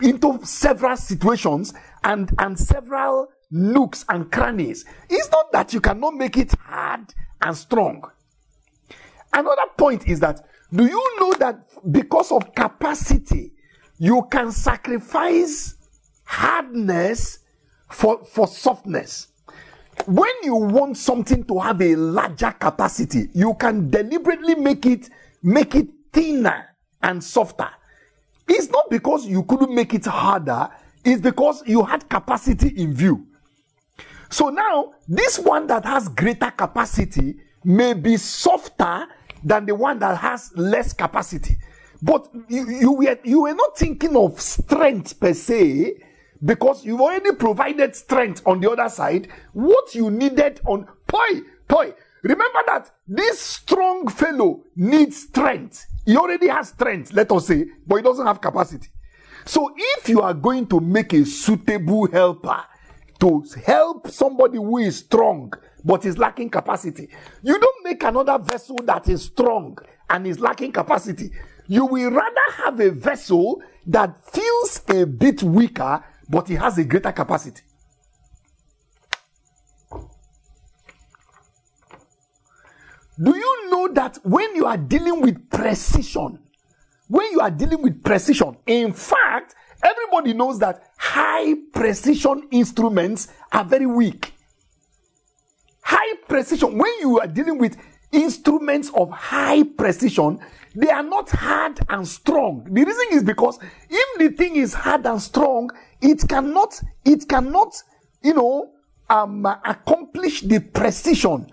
into several situations and, and several nooks and crannies. It's not that you cannot make it hard and strong. Another point is that, do you know that because of capacity, you can sacrifice hardness for, for softness? When you want something to have a larger capacity, you can deliberately make it, make it thinner and softer. It's not because you couldn't make it harder, it's because you had capacity in view. So now, this one that has greater capacity may be softer than the one that has less capacity. But you, you, were, you were not thinking of strength per se, because you've already provided strength on the other side. What you needed on... Poi! Poi! Remember that this strong fellow needs strength. He already has strength, let us say, but he doesn't have capacity. So if you are going to make a suitable helper to help somebody who is strong but is lacking capacity, you don't make another vessel that is strong and is lacking capacity. You will rather have a vessel that feels a bit weaker but it has a greater capacity. Do you know that when you are dealing with precision, when you are dealing with precision, in fact, everybody knows that high precision instruments are very weak. High precision, when you are dealing with instruments of high precision, they are not hard and strong. The reason is because if the thing is hard and strong, it cannot, it cannot, you know, um, accomplish the precision,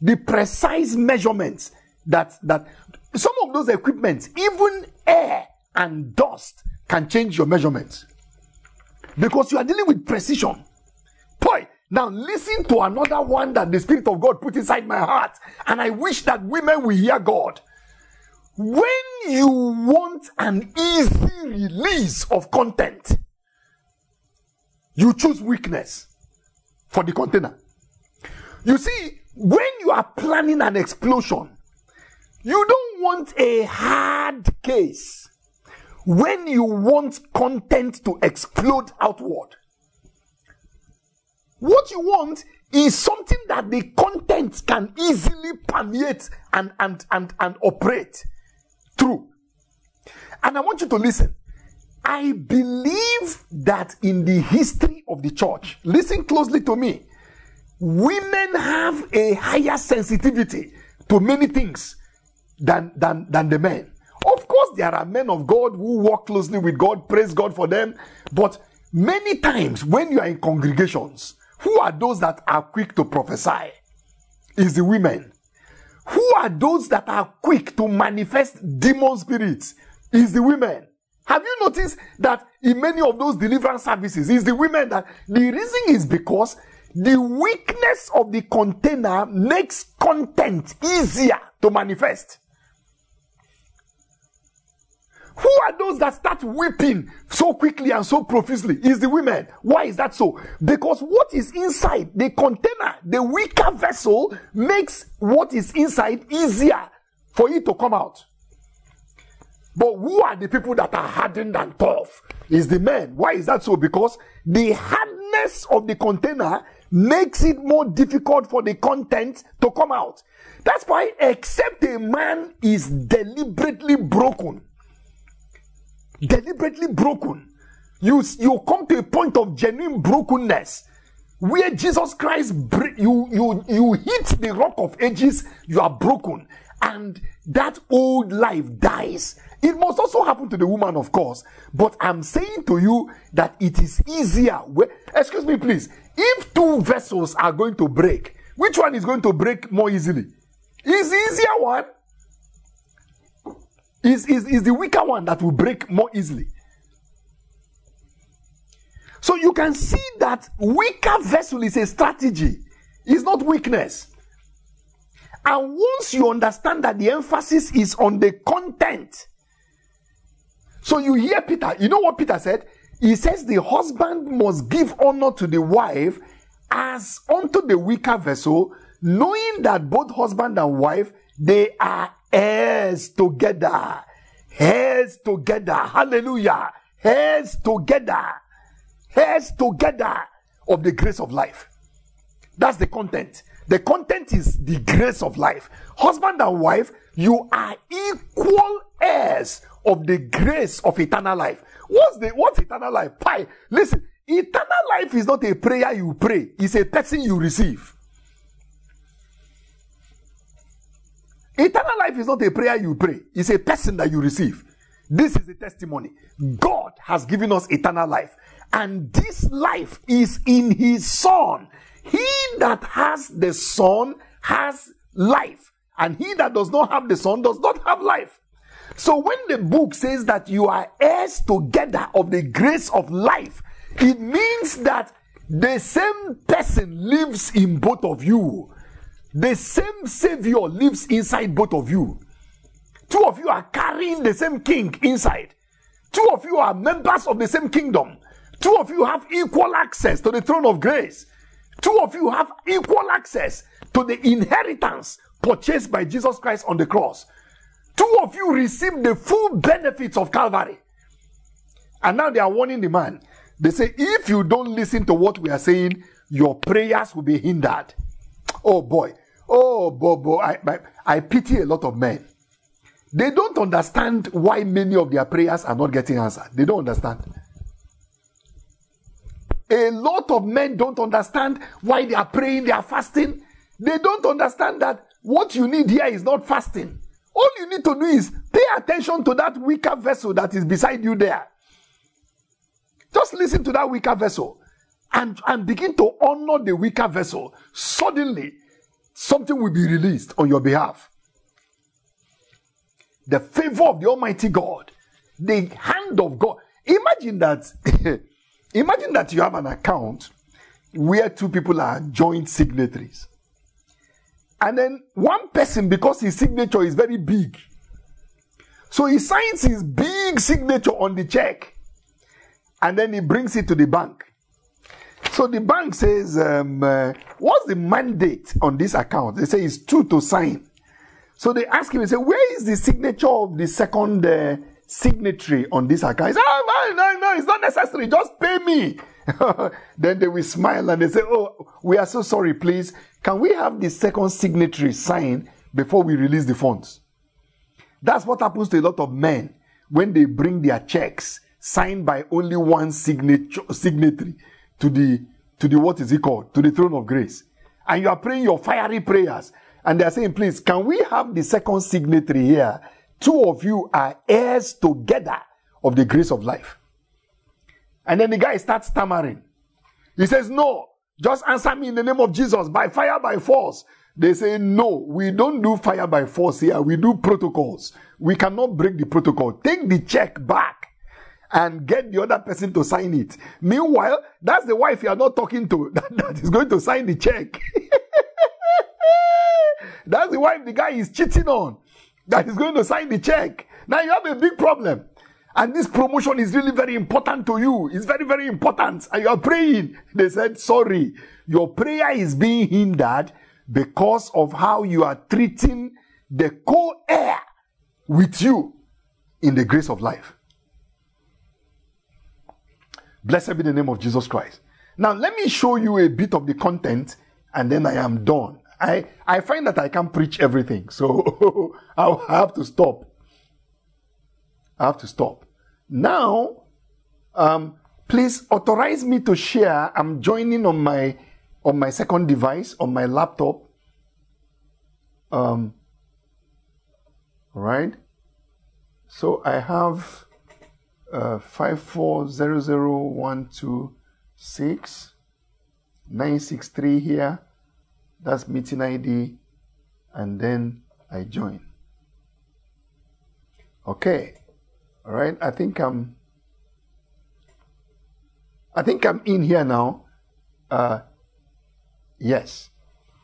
the precise measurements that, that some of those equipments, even air and dust, can change your measurements because you are dealing with precision. Boy, now listen to another one that the Spirit of God put inside my heart, and I wish that women will hear God. When you want an easy release of content, you choose weakness for the container. You see, when you are planning an explosion, you don't want a hard case. When you want content to explode outward, what you want is something that the content can easily permeate and, and, and, and operate through. And I want you to listen. I believe that in the history of the church, listen closely to me, women have a higher sensitivity to many things than, than, than the men. Of course, there are men of God who walk closely with God, praise God for them. But many times when you are in congregations, who are those that are quick to prophesy? It's the women. Who are those that are quick to manifest demon spirits? It's the women. Have you noticed that in many of those deliverance services, it's the women that... The reason is because the weakness of the container makes content easier to manifest. Who are those that start weeping so quickly and so profusely? It's the women. Why is that so? Because what is inside the container, the weaker vessel, makes what is inside easier for it to come out. But who are the people that are hardened and tough? It's the men. Why is that so? Because the hardness of the container makes it more difficult for the content to come out. That's why, except a man is deliberately broken, deliberately broken, you, you come to a point of genuine brokenness where Jesus Christ, you, you, you hit the rock of ages, you are broken, and that old life dies. It must also happen to the woman, of course. But I'm saying to you that it is easier. Excuse me, please. If two vessels are going to break, which one is going to break more easily? Is the easier one? Is, is, is the weaker one that will break more easily. So you can see that weaker vessel is a strategy. It's not weakness. And once you understand that the emphasis is on the content, so you hear Peter, you know what Peter said? He says the husband must give honor to the wife as unto the weaker vessel, knowing that both husband and wife, they are heirs together. Heirs together. Hallelujah. Heirs together. Heirs together of the grace of life. That's the content. The content is the grace of life. Husband and wife, you are equal heirs of the grace of eternal life. What's the what's eternal life? Why? Listen, eternal life is not a prayer you pray. It's a person you receive. Eternal life is not a prayer you pray. It's a person that you receive. This is the testimony. God has given us eternal life. And this life is in his Son. He that has the Son has life. And he that does not have the Son does not have life. So when the book says that you are heirs together of the grace of life, it means that the same person lives in both of you. The same Savior lives inside both of you. Two of you are carrying the same King inside. Two of you are members of the same kingdom. Two of you have equal access to the throne of grace. Two of you have equal access to the inheritance purchased by Jesus Christ on the cross. Two of you receive the full benefits of Calvary. And now they are warning the man. They say, if you don't listen to what we are saying, your prayers will be hindered. Oh boy. Oh, Bobo. I, I, I pity a lot of men. They don't understand why many of their prayers are not getting answered. They don't understand. A lot of men don't understand why they are praying, they are fasting. They don't understand that what you need here is not fasting. All you need to do is pay attention to that weaker vessel that is beside you there. Just listen to that weaker vessel and, and begin to honor the weaker vessel. Suddenly, something will be released on your behalf. The favor of the Almighty God, the hand of God. Imagine that... Imagine that you have an account where two people are joint signatories. And then one person, because his signature is very big, so he signs his big signature on the check. And then he brings it to the bank. So the bank says, um, uh, what's the mandate on this account? They say it's two to sign. So they ask him, they say, where is the signature of the second uh, signatory on this account? He says, oh, no, no, no, it's not necessary. Just pay me. Then they will smile and they say, oh, we are so sorry, please. Can we have the second signatory sign before we release the funds? That's what happens to a lot of men when they bring their checks signed by only one signature, signatory to the, to the, what is it called? To the throne of grace. and you are praying your fiery prayers. And they are saying, please, can we have the second signatory here? Two of you are heirs together of the grace of life. And then the guy starts stammering. He says, no, just answer me in the name of Jesus, by fire, by force. They say, no, we don't do fire by force here. We do protocols. We cannot break the protocol. Take the check back and get the other person to sign it. Meanwhile, that's the wife you are not talking to that, that is going to sign the check. That's the wife the guy is cheating on that is going to sign the check. Now you have a big problem. And this promotion is really very important to you. It's very, very important. And you are praying. They said, sorry, your prayer is being hindered because of how you are treating the co-heir with you in the grace of life. Blessed be the name of Jesus Christ. Now, let me show you a bit of the content and then I am done. I, I find that I can't preach everything, so I have to stop. I have to stop. Now, um, please authorize me to share. I'm joining on my on my second device, on my laptop. Um, all right. So I have uh, five four zero zero one two six nine six three here. That's meeting I D, and then I join. Okay, all right. I think I'm. I think I'm in here now. Uh, yes.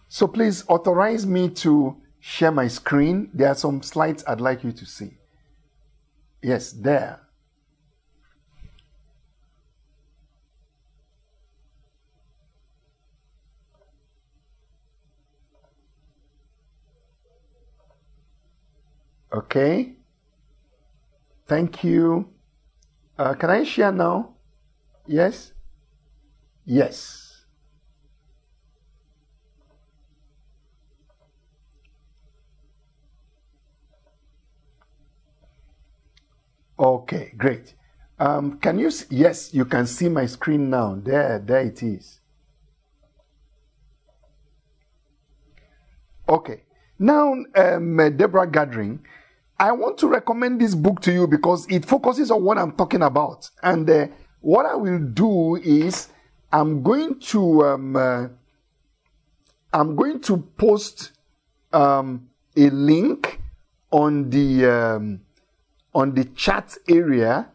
So please authorize me to share my screen. There are some slides I'd like you to see. Yes, there. Okay. Thank you. Uh, can I share now? Yes? Yes. Okay, great. Um, can you see? Yes, you can see my screen now. There, there it is. Okay. Now, um, Deborah Gadring, I want to recommend this book to you because it focuses on what I'm talking about. And uh, what I will do is I'm going to um, uh, I'm going to post um, a link on the um, on the chat area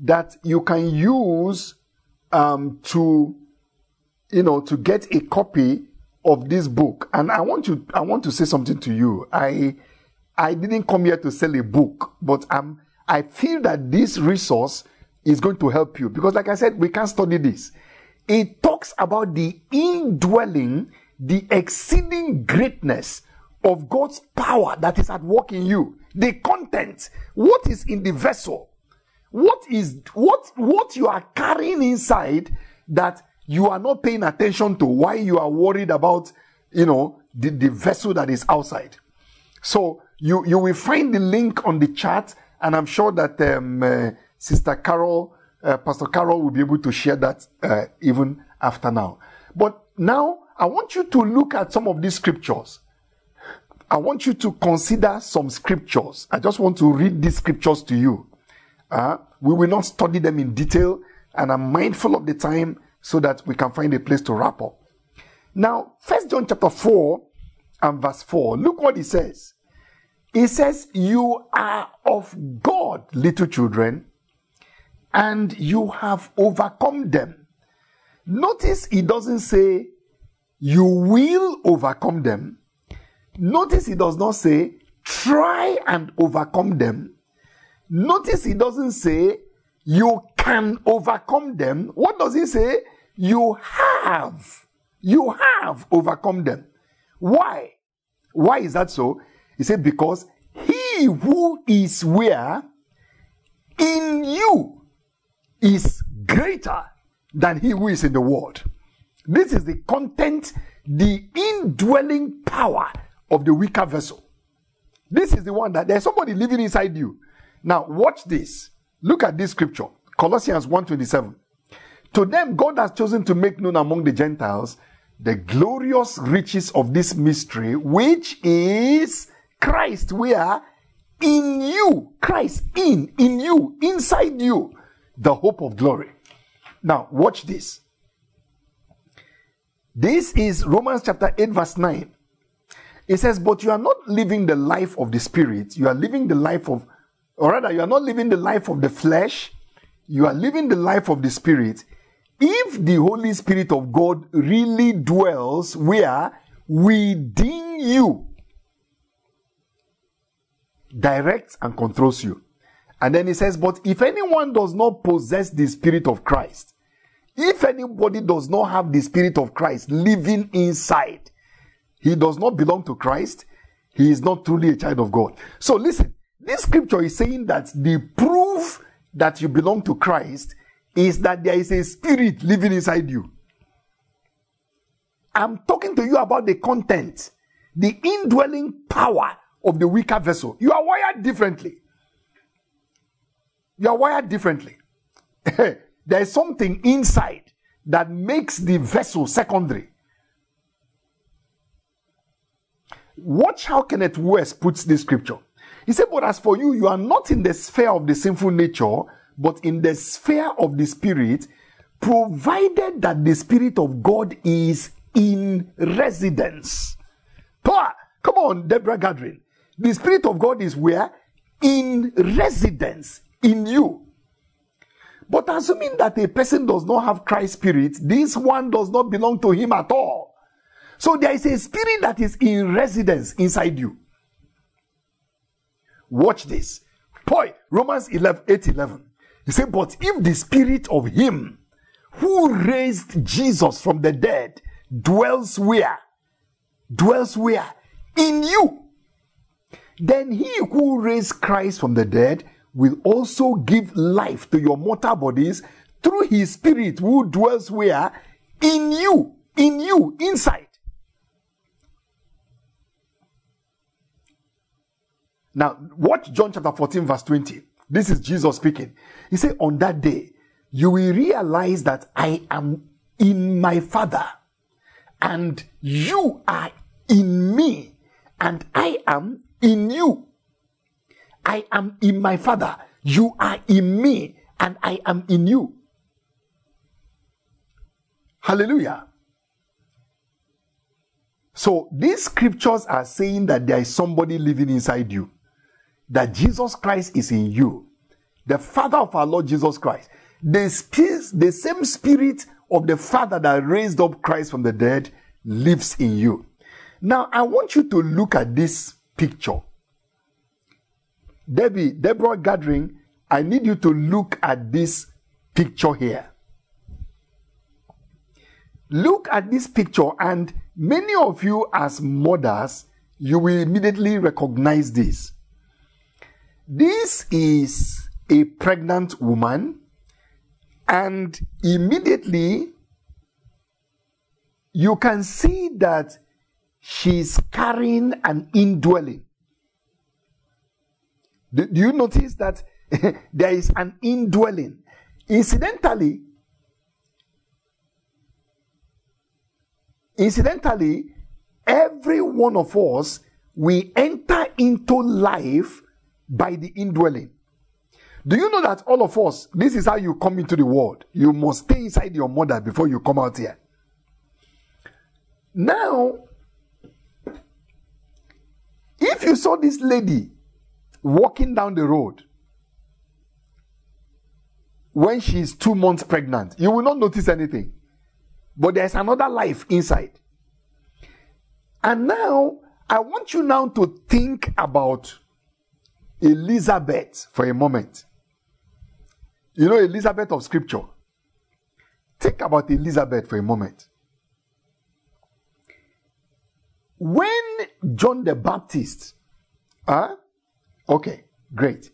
that you can use um, to you know to get a copy of this book. And I want you I want to say something to you. I. I didn't come here to sell a book, but um, I feel that this resource is going to help you. Because like I said, we can't study this. It talks about the indwelling, the exceeding greatness of God's power that is at work in you. The content, what is in the vessel, what is what what you are carrying inside that you are not paying attention to, why you are worried about, you know, the, the vessel that is outside. So, You you will find the link on the chat, and I'm sure that um, uh, Sister Carol, uh, Pastor Carol will be able to share that uh, even after now. But now, I want you to look at some of these scriptures. I want you to consider some scriptures. I just want to read these scriptures to you. Uh, we will not study them in detail, and I'm mindful of the time so that we can find a place to wrap up. Now, First John chapter four and verse four, look what it says. It says, you are of God, little children, and you have overcome them. Notice it doesn't say, you will overcome them. Notice it does not say, try and overcome them. Notice it doesn't say, you can overcome them. What does it say? You have. You have overcome them. Why? Why is that so? He said, because he who is where in you is greater than he who is in the world. This is the content, the indwelling power of the weaker vessel. This is the one that there's somebody living inside you. Now, watch this. Look at this scripture. Colossians one twenty-seven. To them, God has chosen to make known among the Gentiles the glorious riches of this mystery, which is Christ, where in you, Christ, in, in you, inside you, the hope of glory. Now, watch this. This is Romans chapter eight, verse nine. It says, but you are not living the life of the spirit. You are living the life of, or rather, you are not living the life of the flesh. You are living the life of the spirit. If the Holy Spirit of God really dwells where? Within you. Directs and controls you. And then he says, but if anyone does not possess the Spirit of Christ, if anybody does not have the Spirit of Christ living inside, he does not belong to Christ, he is not truly a child of God. So listen, this scripture is saying that the proof that you belong to Christ is that there is a spirit living inside you. I'm talking to you about the content, the indwelling power of the weaker vessel. You are wired differently. You are wired differently. There is something inside that makes the vessel secondary. Watch how Kenneth West puts this scripture. He said, but as for you, you are not in the sphere of the sinful nature, but in the sphere of the Spirit, provided that the Spirit of God is in residence. Power! Come on, Deborah Gadring. The Spirit of God is where? In residence, in you. But assuming that a person does not have Christ's Spirit, this one does not belong to him at all. So there is a spirit that is in residence inside you. Watch this. Point, Romans eight eleven. He said, but if the spirit of him who raised Jesus from the dead dwells where? Dwells where? In you. Then he who raised Christ from the dead will also give life to your mortal bodies through his spirit who dwells where? In you. In you. Inside. Now, watch John chapter fourteen, verse twenty. This is Jesus speaking. He said, on that day, you will realize that I am in my Father, and you are in me, and I am in you. I am in my Father, you are in me, and I am in you. Hallelujah. So these scriptures are saying that there is somebody living inside you, that Jesus Christ is in you, the Father of our Lord Jesus Christ. The, sp- the same spirit of the Father that raised up Christ from the dead lives in you. Now, I want you to look at this picture. Debbie, Deborah Gadring, I need you to look at this picture here. Look at this picture, and many of you as mothers, you will immediately recognize this. This is a pregnant woman, and immediately you can see that she's carrying an indwelling. Do, do you notice that there is an indwelling? Incidentally, incidentally, every one of us, we enter into life by the indwelling. Do you know that all of us, this is how you come into the world? You must stay inside your mother before you come out here. Now, if you saw this lady walking down the road when she is two months pregnant, you will not notice anything. But there's another life inside. And now, I want you now to think about Elizabeth for a moment. You know, Elizabeth of Scripture. Think about Elizabeth for a moment. When John the Baptist, huh? Okay, great.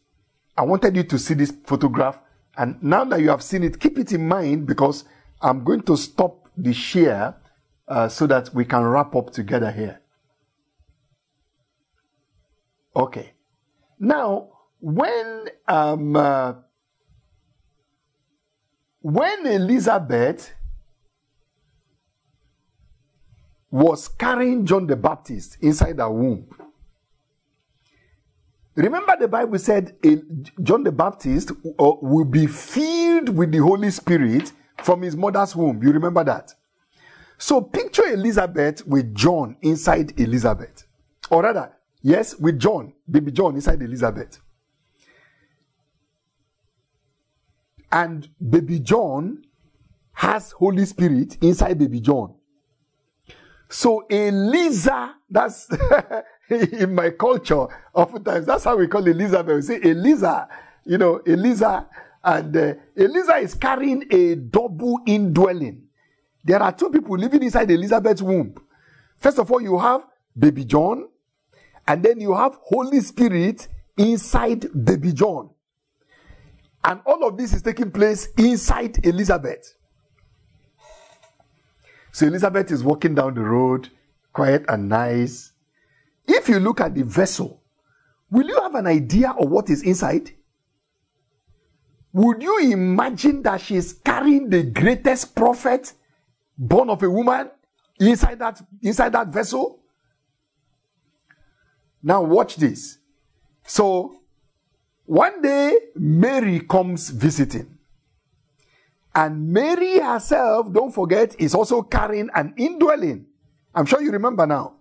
I wanted you to see this photograph, and now that you have seen it, keep it in mind, because I'm going to stop the share uh, so that we can wrap up together here. Okay. Now, when um, uh, when Elizabeth was carrying John the Baptist inside her womb. Remember the Bible said John the Baptist will be filled with the Holy Spirit from his mother's womb. You remember that? So picture Elizabeth with John inside Elizabeth. Or rather, yes, with John, baby John inside Elizabeth. And baby John has Holy Spirit inside baby John. So Eliza, that's... In my culture, oftentimes, that's how we call Elizabeth. We say Eliza, you know, Eliza. And uh, Eliza is carrying a double indwelling. There are two people living inside Elizabeth's womb. First of all, you have baby John. And then you have Holy Spirit inside baby John. And all of this is taking place inside Elizabeth. So Elizabeth is walking down the road, quiet and nice. If you look at the vessel, will you have an idea of what is inside? Would you imagine that she is carrying the greatest prophet born of a woman inside that, inside that vessel? Now watch this. So, one day, Mary comes visiting. And Mary herself, don't forget, is also carrying an indwelling. I'm sure you remember now.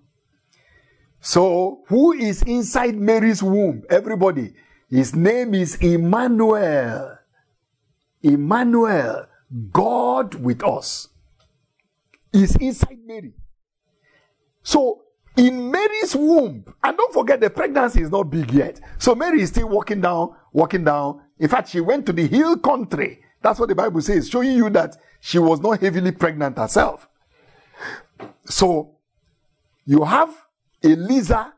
So, who is inside Mary's womb? Everybody. His name is Emmanuel. Emmanuel, God with us, is inside Mary. So, in Mary's womb, and don't forget the pregnancy is not big yet. So, Mary is still walking down, walking down. In fact, she went to the hill country. That's what the Bible says, showing you that she was not heavily pregnant herself. So, you have Eliza,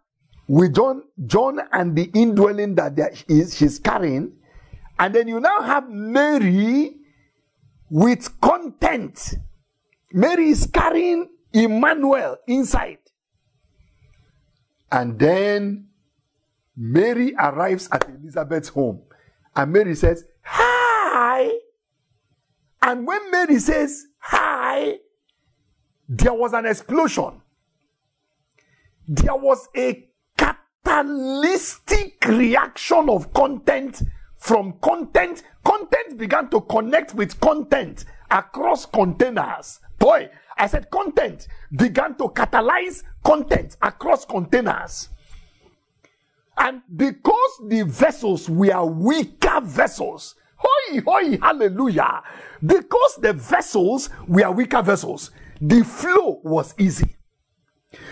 with John, John and the indwelling that is, she's carrying. And then you now have Mary with content. Mary is carrying Emmanuel inside. And then Mary arrives at Elizabeth's home. And Mary says, hi. And when Mary says, hi, there was an explosion. There was a catalytic reaction of content from content. Content began to connect with content across containers. Boy, I said content began to catalyze content across containers. And because the vessels were weaker vessels, hoi, hoi, hallelujah, because the vessels were weaker vessels, the flow was easy.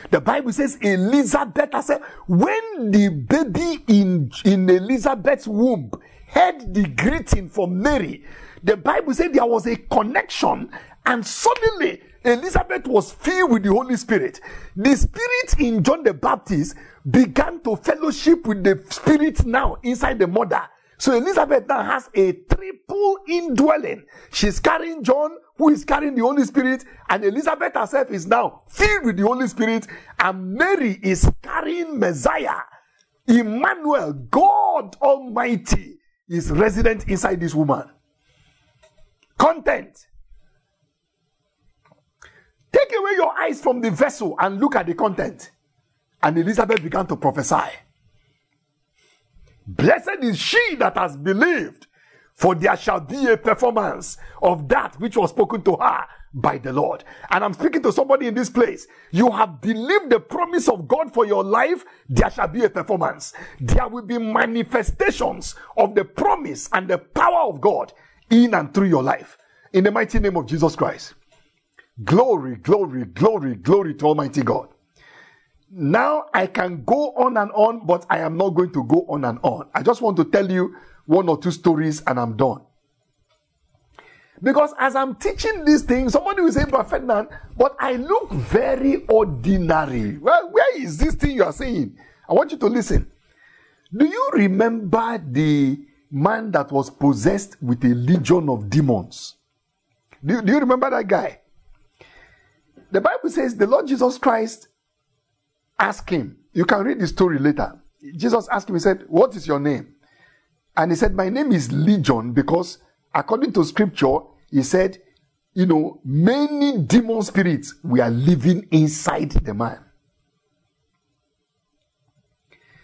The Bible says Elizabeth herself, when the baby in, in Elizabeth's womb heard the greeting from Mary, the Bible said there was a connection, and suddenly Elizabeth was filled with the Holy Spirit. The Spirit in John the Baptist began to fellowship with the Spirit now inside the mother. So Elizabeth now has a triple indwelling. She's carrying John, who is carrying the Holy Spirit, and Elizabeth herself is now filled with the Holy Spirit, and Mary is carrying Messiah. Emmanuel, God Almighty, is resident inside this woman. Content. Take away your eyes from the vessel and look at the content. And Elizabeth began to prophesy. Blessed is she that has believed, for there shall be a performance of that which was spoken to her by the Lord. And I'm speaking to somebody in this place. You have believed the promise of God for your life. There shall be a performance. There will be manifestations of the promise and the power of God in and through your life. In the mighty name of Jesus Christ. Glory, glory, glory, glory to Almighty God. Now I can go on and on, but I am not going to go on and on. I just want to tell you one or two stories and I'm done. Because as I'm teaching these things, somebody will say, but Ferdinand, but I look very ordinary. Well, where is this thing you are saying? I want you to listen. Do you remember the man that was possessed with a legion of demons? Do, do you remember that guy? The Bible says the Lord Jesus Christ asked him. You can read the story later. Jesus asked him, he said, what is your name? And he said, my name is Legion, because according to scripture, he said, you know, many demon spirits were living inside the man.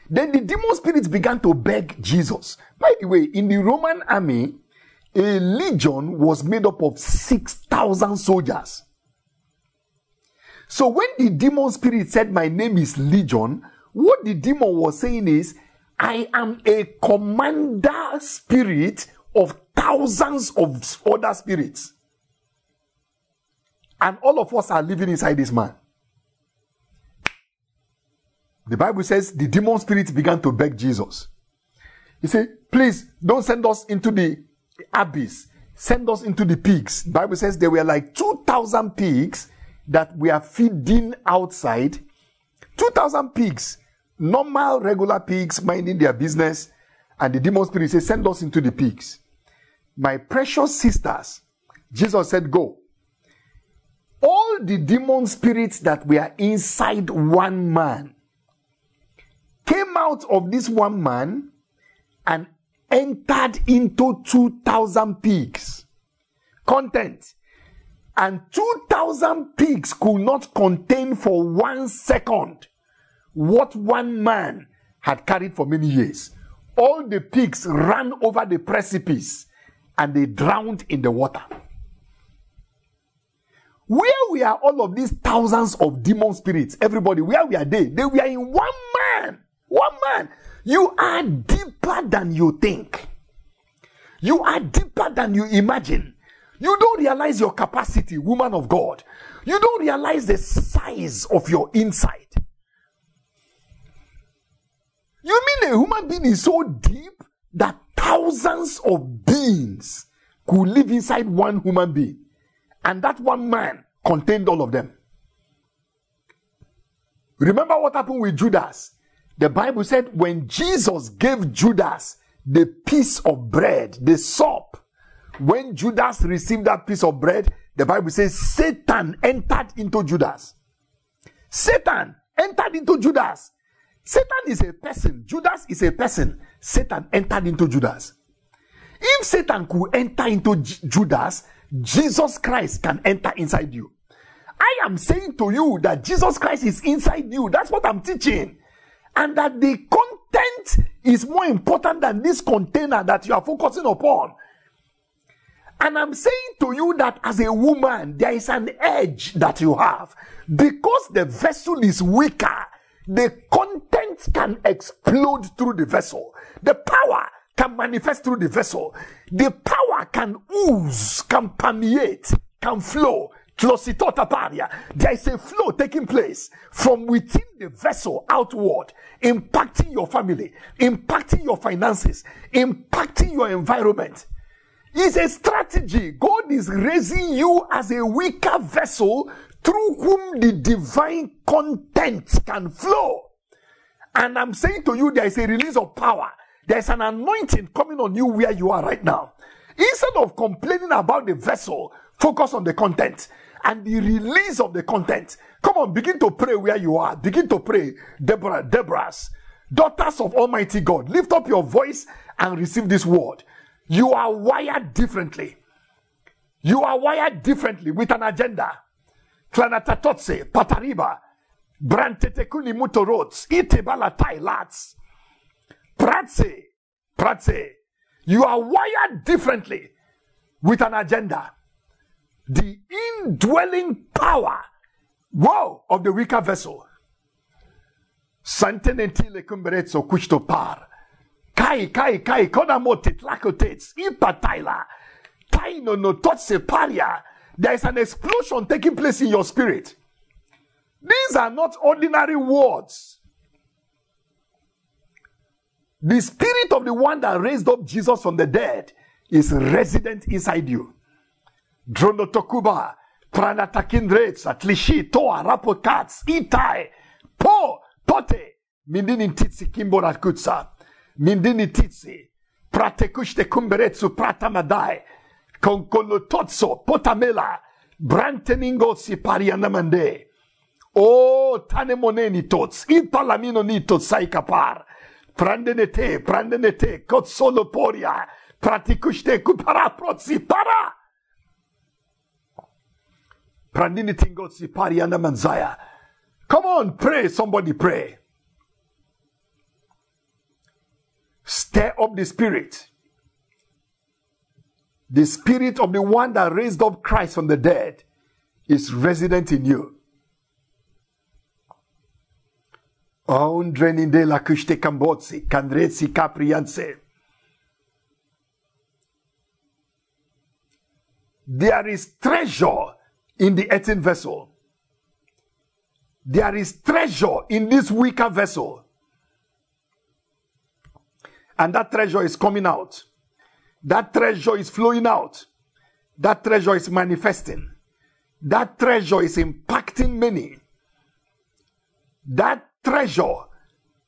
Then the demon spirits began to beg Jesus. By the way, in the Roman army, a legion was made up of six thousand soldiers. So when the demon spirit said, "My name is Legion," what the demon was saying is, "I am a commander spirit of thousands of other spirits. And all of us are living inside this man." The Bible says the demon spirits began to beg Jesus. He said, "Please, don't send us into the abyss. Send us into the pigs." The Bible says there were like two thousand pigs that we are feeding outside. two thousand pigs. Normal, regular pigs minding their business. And the demon spirit says, "Send us into the pigs." My precious sisters, Jesus said, "Go." All the demon spirits that were inside one man came out of this one man and entered into two thousand pigs. Content. And two thousand pigs could not contain for one second what one man had carried for many years. All the pigs ran over the precipice and they drowned in the water. Where were all of these thousands of demon spirits? Everybody, where were they? They were in one man. One man. You are deeper than you think. You are deeper than you imagine. You don't realize your capacity, woman of God. You don't realize the size of your inside. You mean a human being is so deep that thousands of beings could live inside one human being? And that one man contained all of them. Remember what happened with Judas? The Bible said when Jesus gave Judas the piece of bread, the sop, when Judas received that piece of bread, the Bible says Satan entered into Judas. Satan entered into Judas. Satan is a person. Judas is a person. Satan entered into Judas. If Satan could enter into J- Judas, Jesus Christ can enter inside you. I am saying to you that Jesus Christ is inside you. That's what I'm teaching. And that the content is more important than this container that you are focusing upon. And I'm saying to you that as a woman, there is an edge that you have. Because the vessel is weaker, the content can explode through the vessel. The power can manifest through the vessel. The power can ooze, can permeate, can flow. There is a flow taking place from within the vessel outward, impacting your family, impacting your finances, impacting your environment. It's a strategy. God is raising you as a weaker vessel through whom the divine content can flow. And I'm saying to you, there is a release of power. There is an anointing coming on you where you are right now. Instead of complaining about the vessel, focus on the content and the release of the content. Come on, begin to pray where you are. Begin to pray. Deborah, Deborahs, daughters of Almighty God, lift up your voice and receive this word. You are wired differently. You are wired differently with an agenda. Klanatatotse, Patariba, Brantetekuni Mutorots, Itebala Tai Lats, Pratse, Pratse. You are wired differently with an agenda. The indwelling power, wow, of the weaker vessel. Santenentile cumberezzo custo par. Kai, kai, kai, kodamotit lakotates, ipataila, taino no totse paria. There is an explosion taking place in your spirit. These are not ordinary words. The spirit of the one that raised up Jesus from the dead is resident inside you. Dronotokuba, pranatakindrets, atlishi, toa, rapokats, itai, po, pote, mindini titsi kimborakutsa, mindini titsi, pratekushte kumberetsu pratamadai, konkolototso, potamela, branteningo si parianamande, o tanemoneni tots, ipalamino nitot saikapar, prandenete, prandenete, kotsoloporia, pratikushte kupara protsi para. Come on, pray, somebody pray. Stir up the spirit. The spirit of the one that raised up Christ from the dead is resident in you. There is treasure in the earthen vessel. There is treasure in this weaker vessel. And that treasure is coming out. That treasure is flowing out. That treasure is manifesting. That treasure is impacting many. That treasure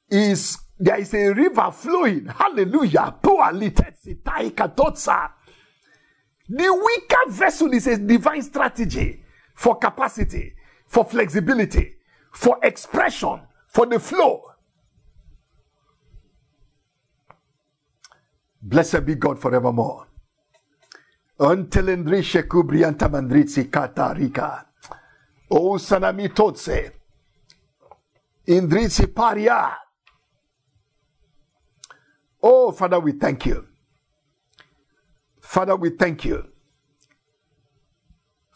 is, there is a river flowing. Hallelujah. The weaker vessel is a divine strategy for capacity, for flexibility, for expression, for the flow. Blessed be God forevermore. Untelendrishe kubrianta mandrizi katarika. O sanami totse. Indrizi paria. Oh, Father, we thank you. Father, we thank you.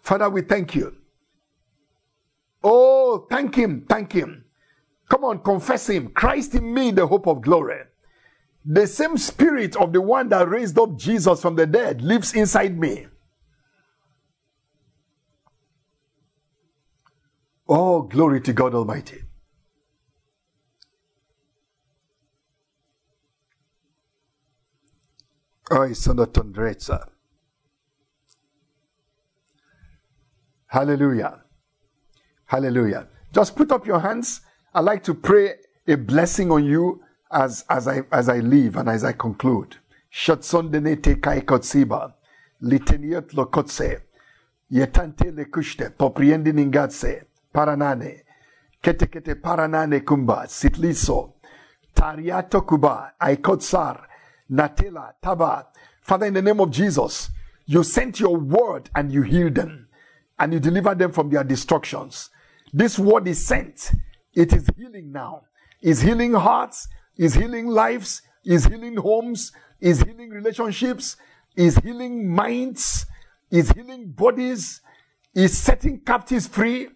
Father, we thank you. Oh, thank him, thank him. Come on, confess him. Christ in me, the hope of glory. The same spirit of the one that raised up Jesus from the dead lives inside me. Oh, glory to God Almighty. Oh, son of Tondreza. Hallelujah. Hallelujah. Just put up your hands. I'd like to pray a blessing on you. As as I as I leave and as I conclude, Shatsondenete kai kotsiba, liteniot lokotse, yetante lekushte, popriendi ningatse, paranane, ketekete paranane kumba, sitliso, tariato kuba, aikotsar, natela, taba. Father, in the name of Jesus, you sent your word and you healed them, and you delivered them from their destructions. This word is sent. It is healing now. It's healing hearts. Is healing lives, is healing homes, is healing relationships, is healing minds, is healing bodies, is setting captives free.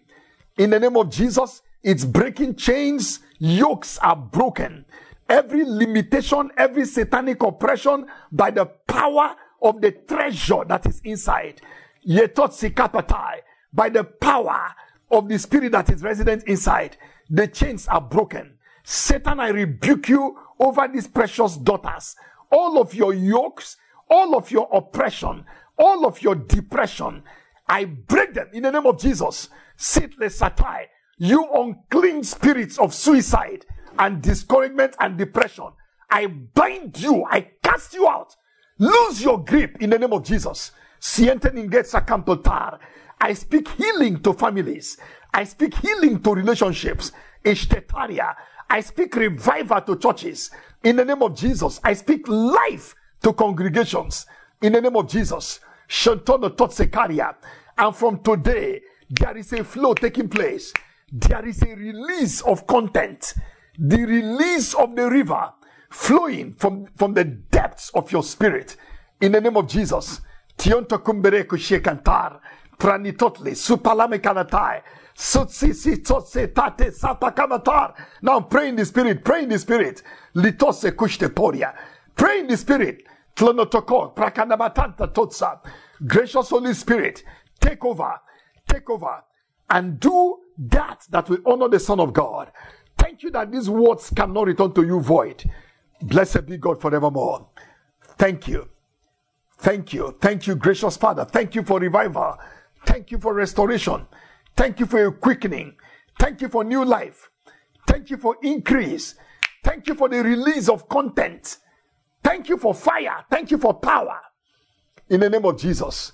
In the name of Jesus, it's breaking chains, yokes are broken. Every limitation, every satanic oppression by the power of the treasure that is inside. By the power of the spirit that is resident inside, the chains are broken. Satan, I rebuke you over these precious daughters. All of your yokes, all of your oppression, all of your depression, I break them in the name of Jesus. Sitless Satai, you unclean spirits of suicide and discouragement and depression, I bind you, I cast you out. Lose your grip in the name of Jesus. I speak healing to families. I speak healing to relationships. Ishtetaria. I speak revival to churches. In the name of Jesus, I speak life to congregations. In the name of Jesus. Shantono Totsekaria. And from today, there is a flow taking place. There is a release of content. The release of the river flowing from, from the depths of your spirit. In the name of Jesus. Tionto Kumbere Kushekantar. Pranitotli. Supalame Kanatai. Now pray in the spirit, pray in the spirit. Litose kushte pray in the spirit. Tlonotoko, prakanabatanta totsa. Gracious Holy Spirit, take over, take over, and do that that will honor the Son of God. Thank you that these words cannot return to you void. Blessed be God forevermore. Thank you. Thank you. Thank you, gracious Father. Thank you for revival. Thank you for restoration. Thank you for your quickening. Thank you for new life. Thank you for increase. Thank you for the release of content. Thank you for fire. Thank you for power. In the name of Jesus.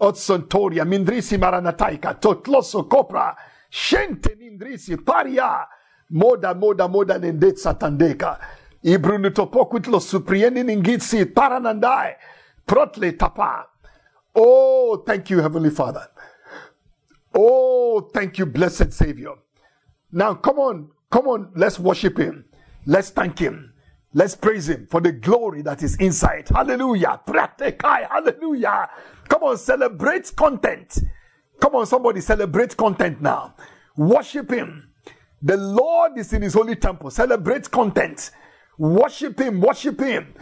Otsontoria mindrisi maranataika totloso copra shente mindrisi paria moda moda moda nendet satandeka ibrunutopokuitlo suprienin ingitsi paranandai protle tapa. Oh, thank you, Heavenly Father. Oh, thank you, blessed Savior. Now, come on, come on, let's worship him. Let's thank him. Let's praise him for the glory that is inside. Hallelujah. Pratekai, hallelujah. Come on, celebrate content. Come on, somebody, celebrate content now. Worship him. The Lord is in his holy temple. Celebrate content. Worship him, worship him.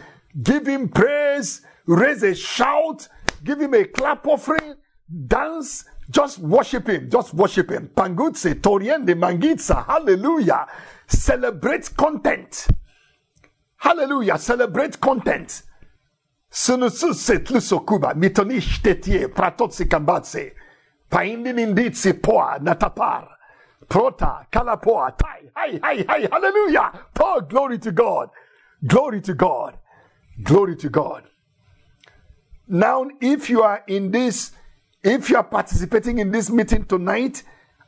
Give him praise. Raise a shout. Give him a clap offering. Dance. Just worship him. Just worship him. Pangutse, Toriende, Mangitsa. Hallelujah. Celebrate content. Hallelujah. Celebrate content. Sunususe tlusokuba. Mitonish tetie. Pratotsi kambatse. Paindin inditsi poa. Natapar. Prota. Kalapoa. Tai. Hi, hi, hi. Hallelujah. Poor glory to God. Glory to God. Glory to God. Now, if you are in this, if you are participating in this meeting tonight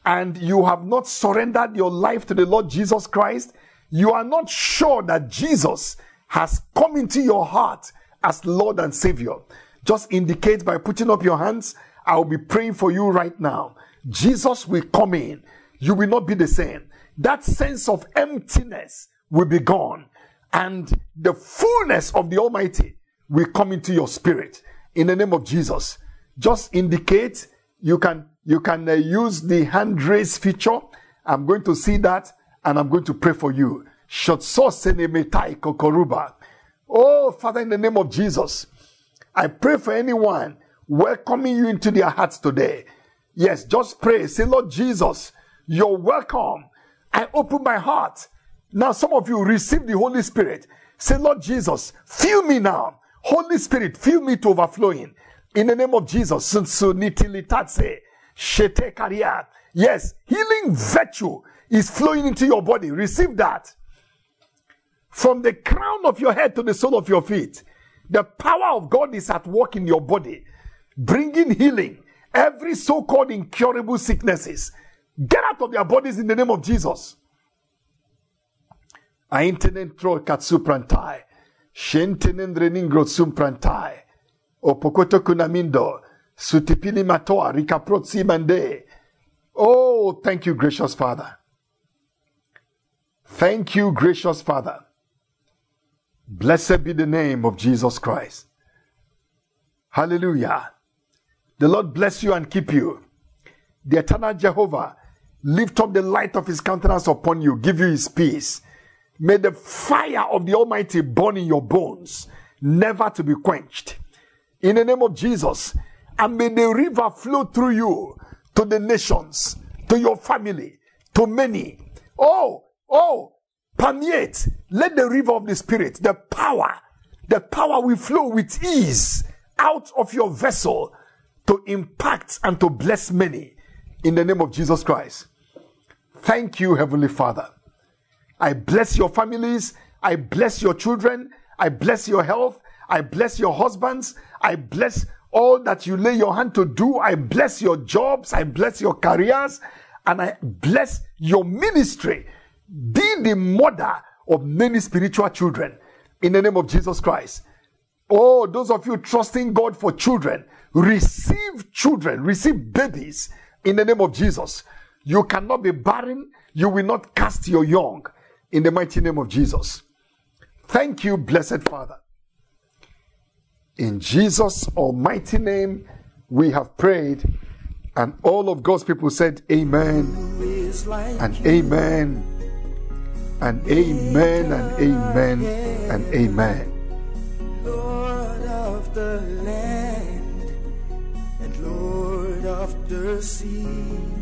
and you have not surrendered your life to the Lord Jesus Christ, you are not sure that Jesus has come into your heart as Lord and Savior, just indicate by putting up your hands. I will be praying for you right now. Jesus will come in. You will not be the same. That sense of emptiness will be gone. And the fullness of the Almighty will come into your spirit in the name of Jesus. Just indicate. You can you can uh, use the hand raise feature. I'm going to see that, and I'm going to pray for you. Oh, Father, in the name of Jesus, I pray for anyone welcoming you into their hearts today. Yes, just pray. Say, Lord Jesus, you're welcome. I open my heart. Now, some of you receive the Holy Spirit. Say, Lord Jesus, fill me now. Holy Spirit, fill me to overflowing. In the name of Jesus. Yes, healing virtue is flowing into your body. Receive that. From the crown of your head to the sole of your feet, the power of God is at work in your body, bringing healing. Every so-called incurable sicknesses, get out of their bodies in the name of Jesus. Aintenen trokat suprantai, shentenen reningro suprantai, opokoto kunamindo, sutipili matoa rikaprotsi mande. Oh, thank you, gracious Father. Thank you, gracious Father. Blessed be the name of Jesus Christ. Hallelujah. The Lord bless you and keep you. The eternal Jehovah lift up the light of his countenance upon you, give you his peace. May the fire of the Almighty burn in your bones, never to be quenched. In the name of Jesus, and may the river flow through you to the nations, to your family, to many. Oh, oh, permeate. Let the river of the Spirit, the power, the power will flow with ease out of your vessel to impact and to bless many. In the name of Jesus Christ. Thank you, Heavenly Father. I bless your families. I bless your children. I bless your health. I bless your husbands. I bless all that you lay your hand to do. I bless your jobs. I bless your careers. And I bless your ministry. Be the mother of many spiritual children. In the name of Jesus Christ. Oh, those of you trusting God for children, receive children. Receive babies. In the name of Jesus. You cannot be barren. You will not cast your young. In the mighty name of Jesus. Thank you, blessed Father. In Jesus' almighty name, we have prayed. And all of God's people said, Amen, and Amen, and Amen, and Amen, and Amen. Lord of the land, and Lord of the sea.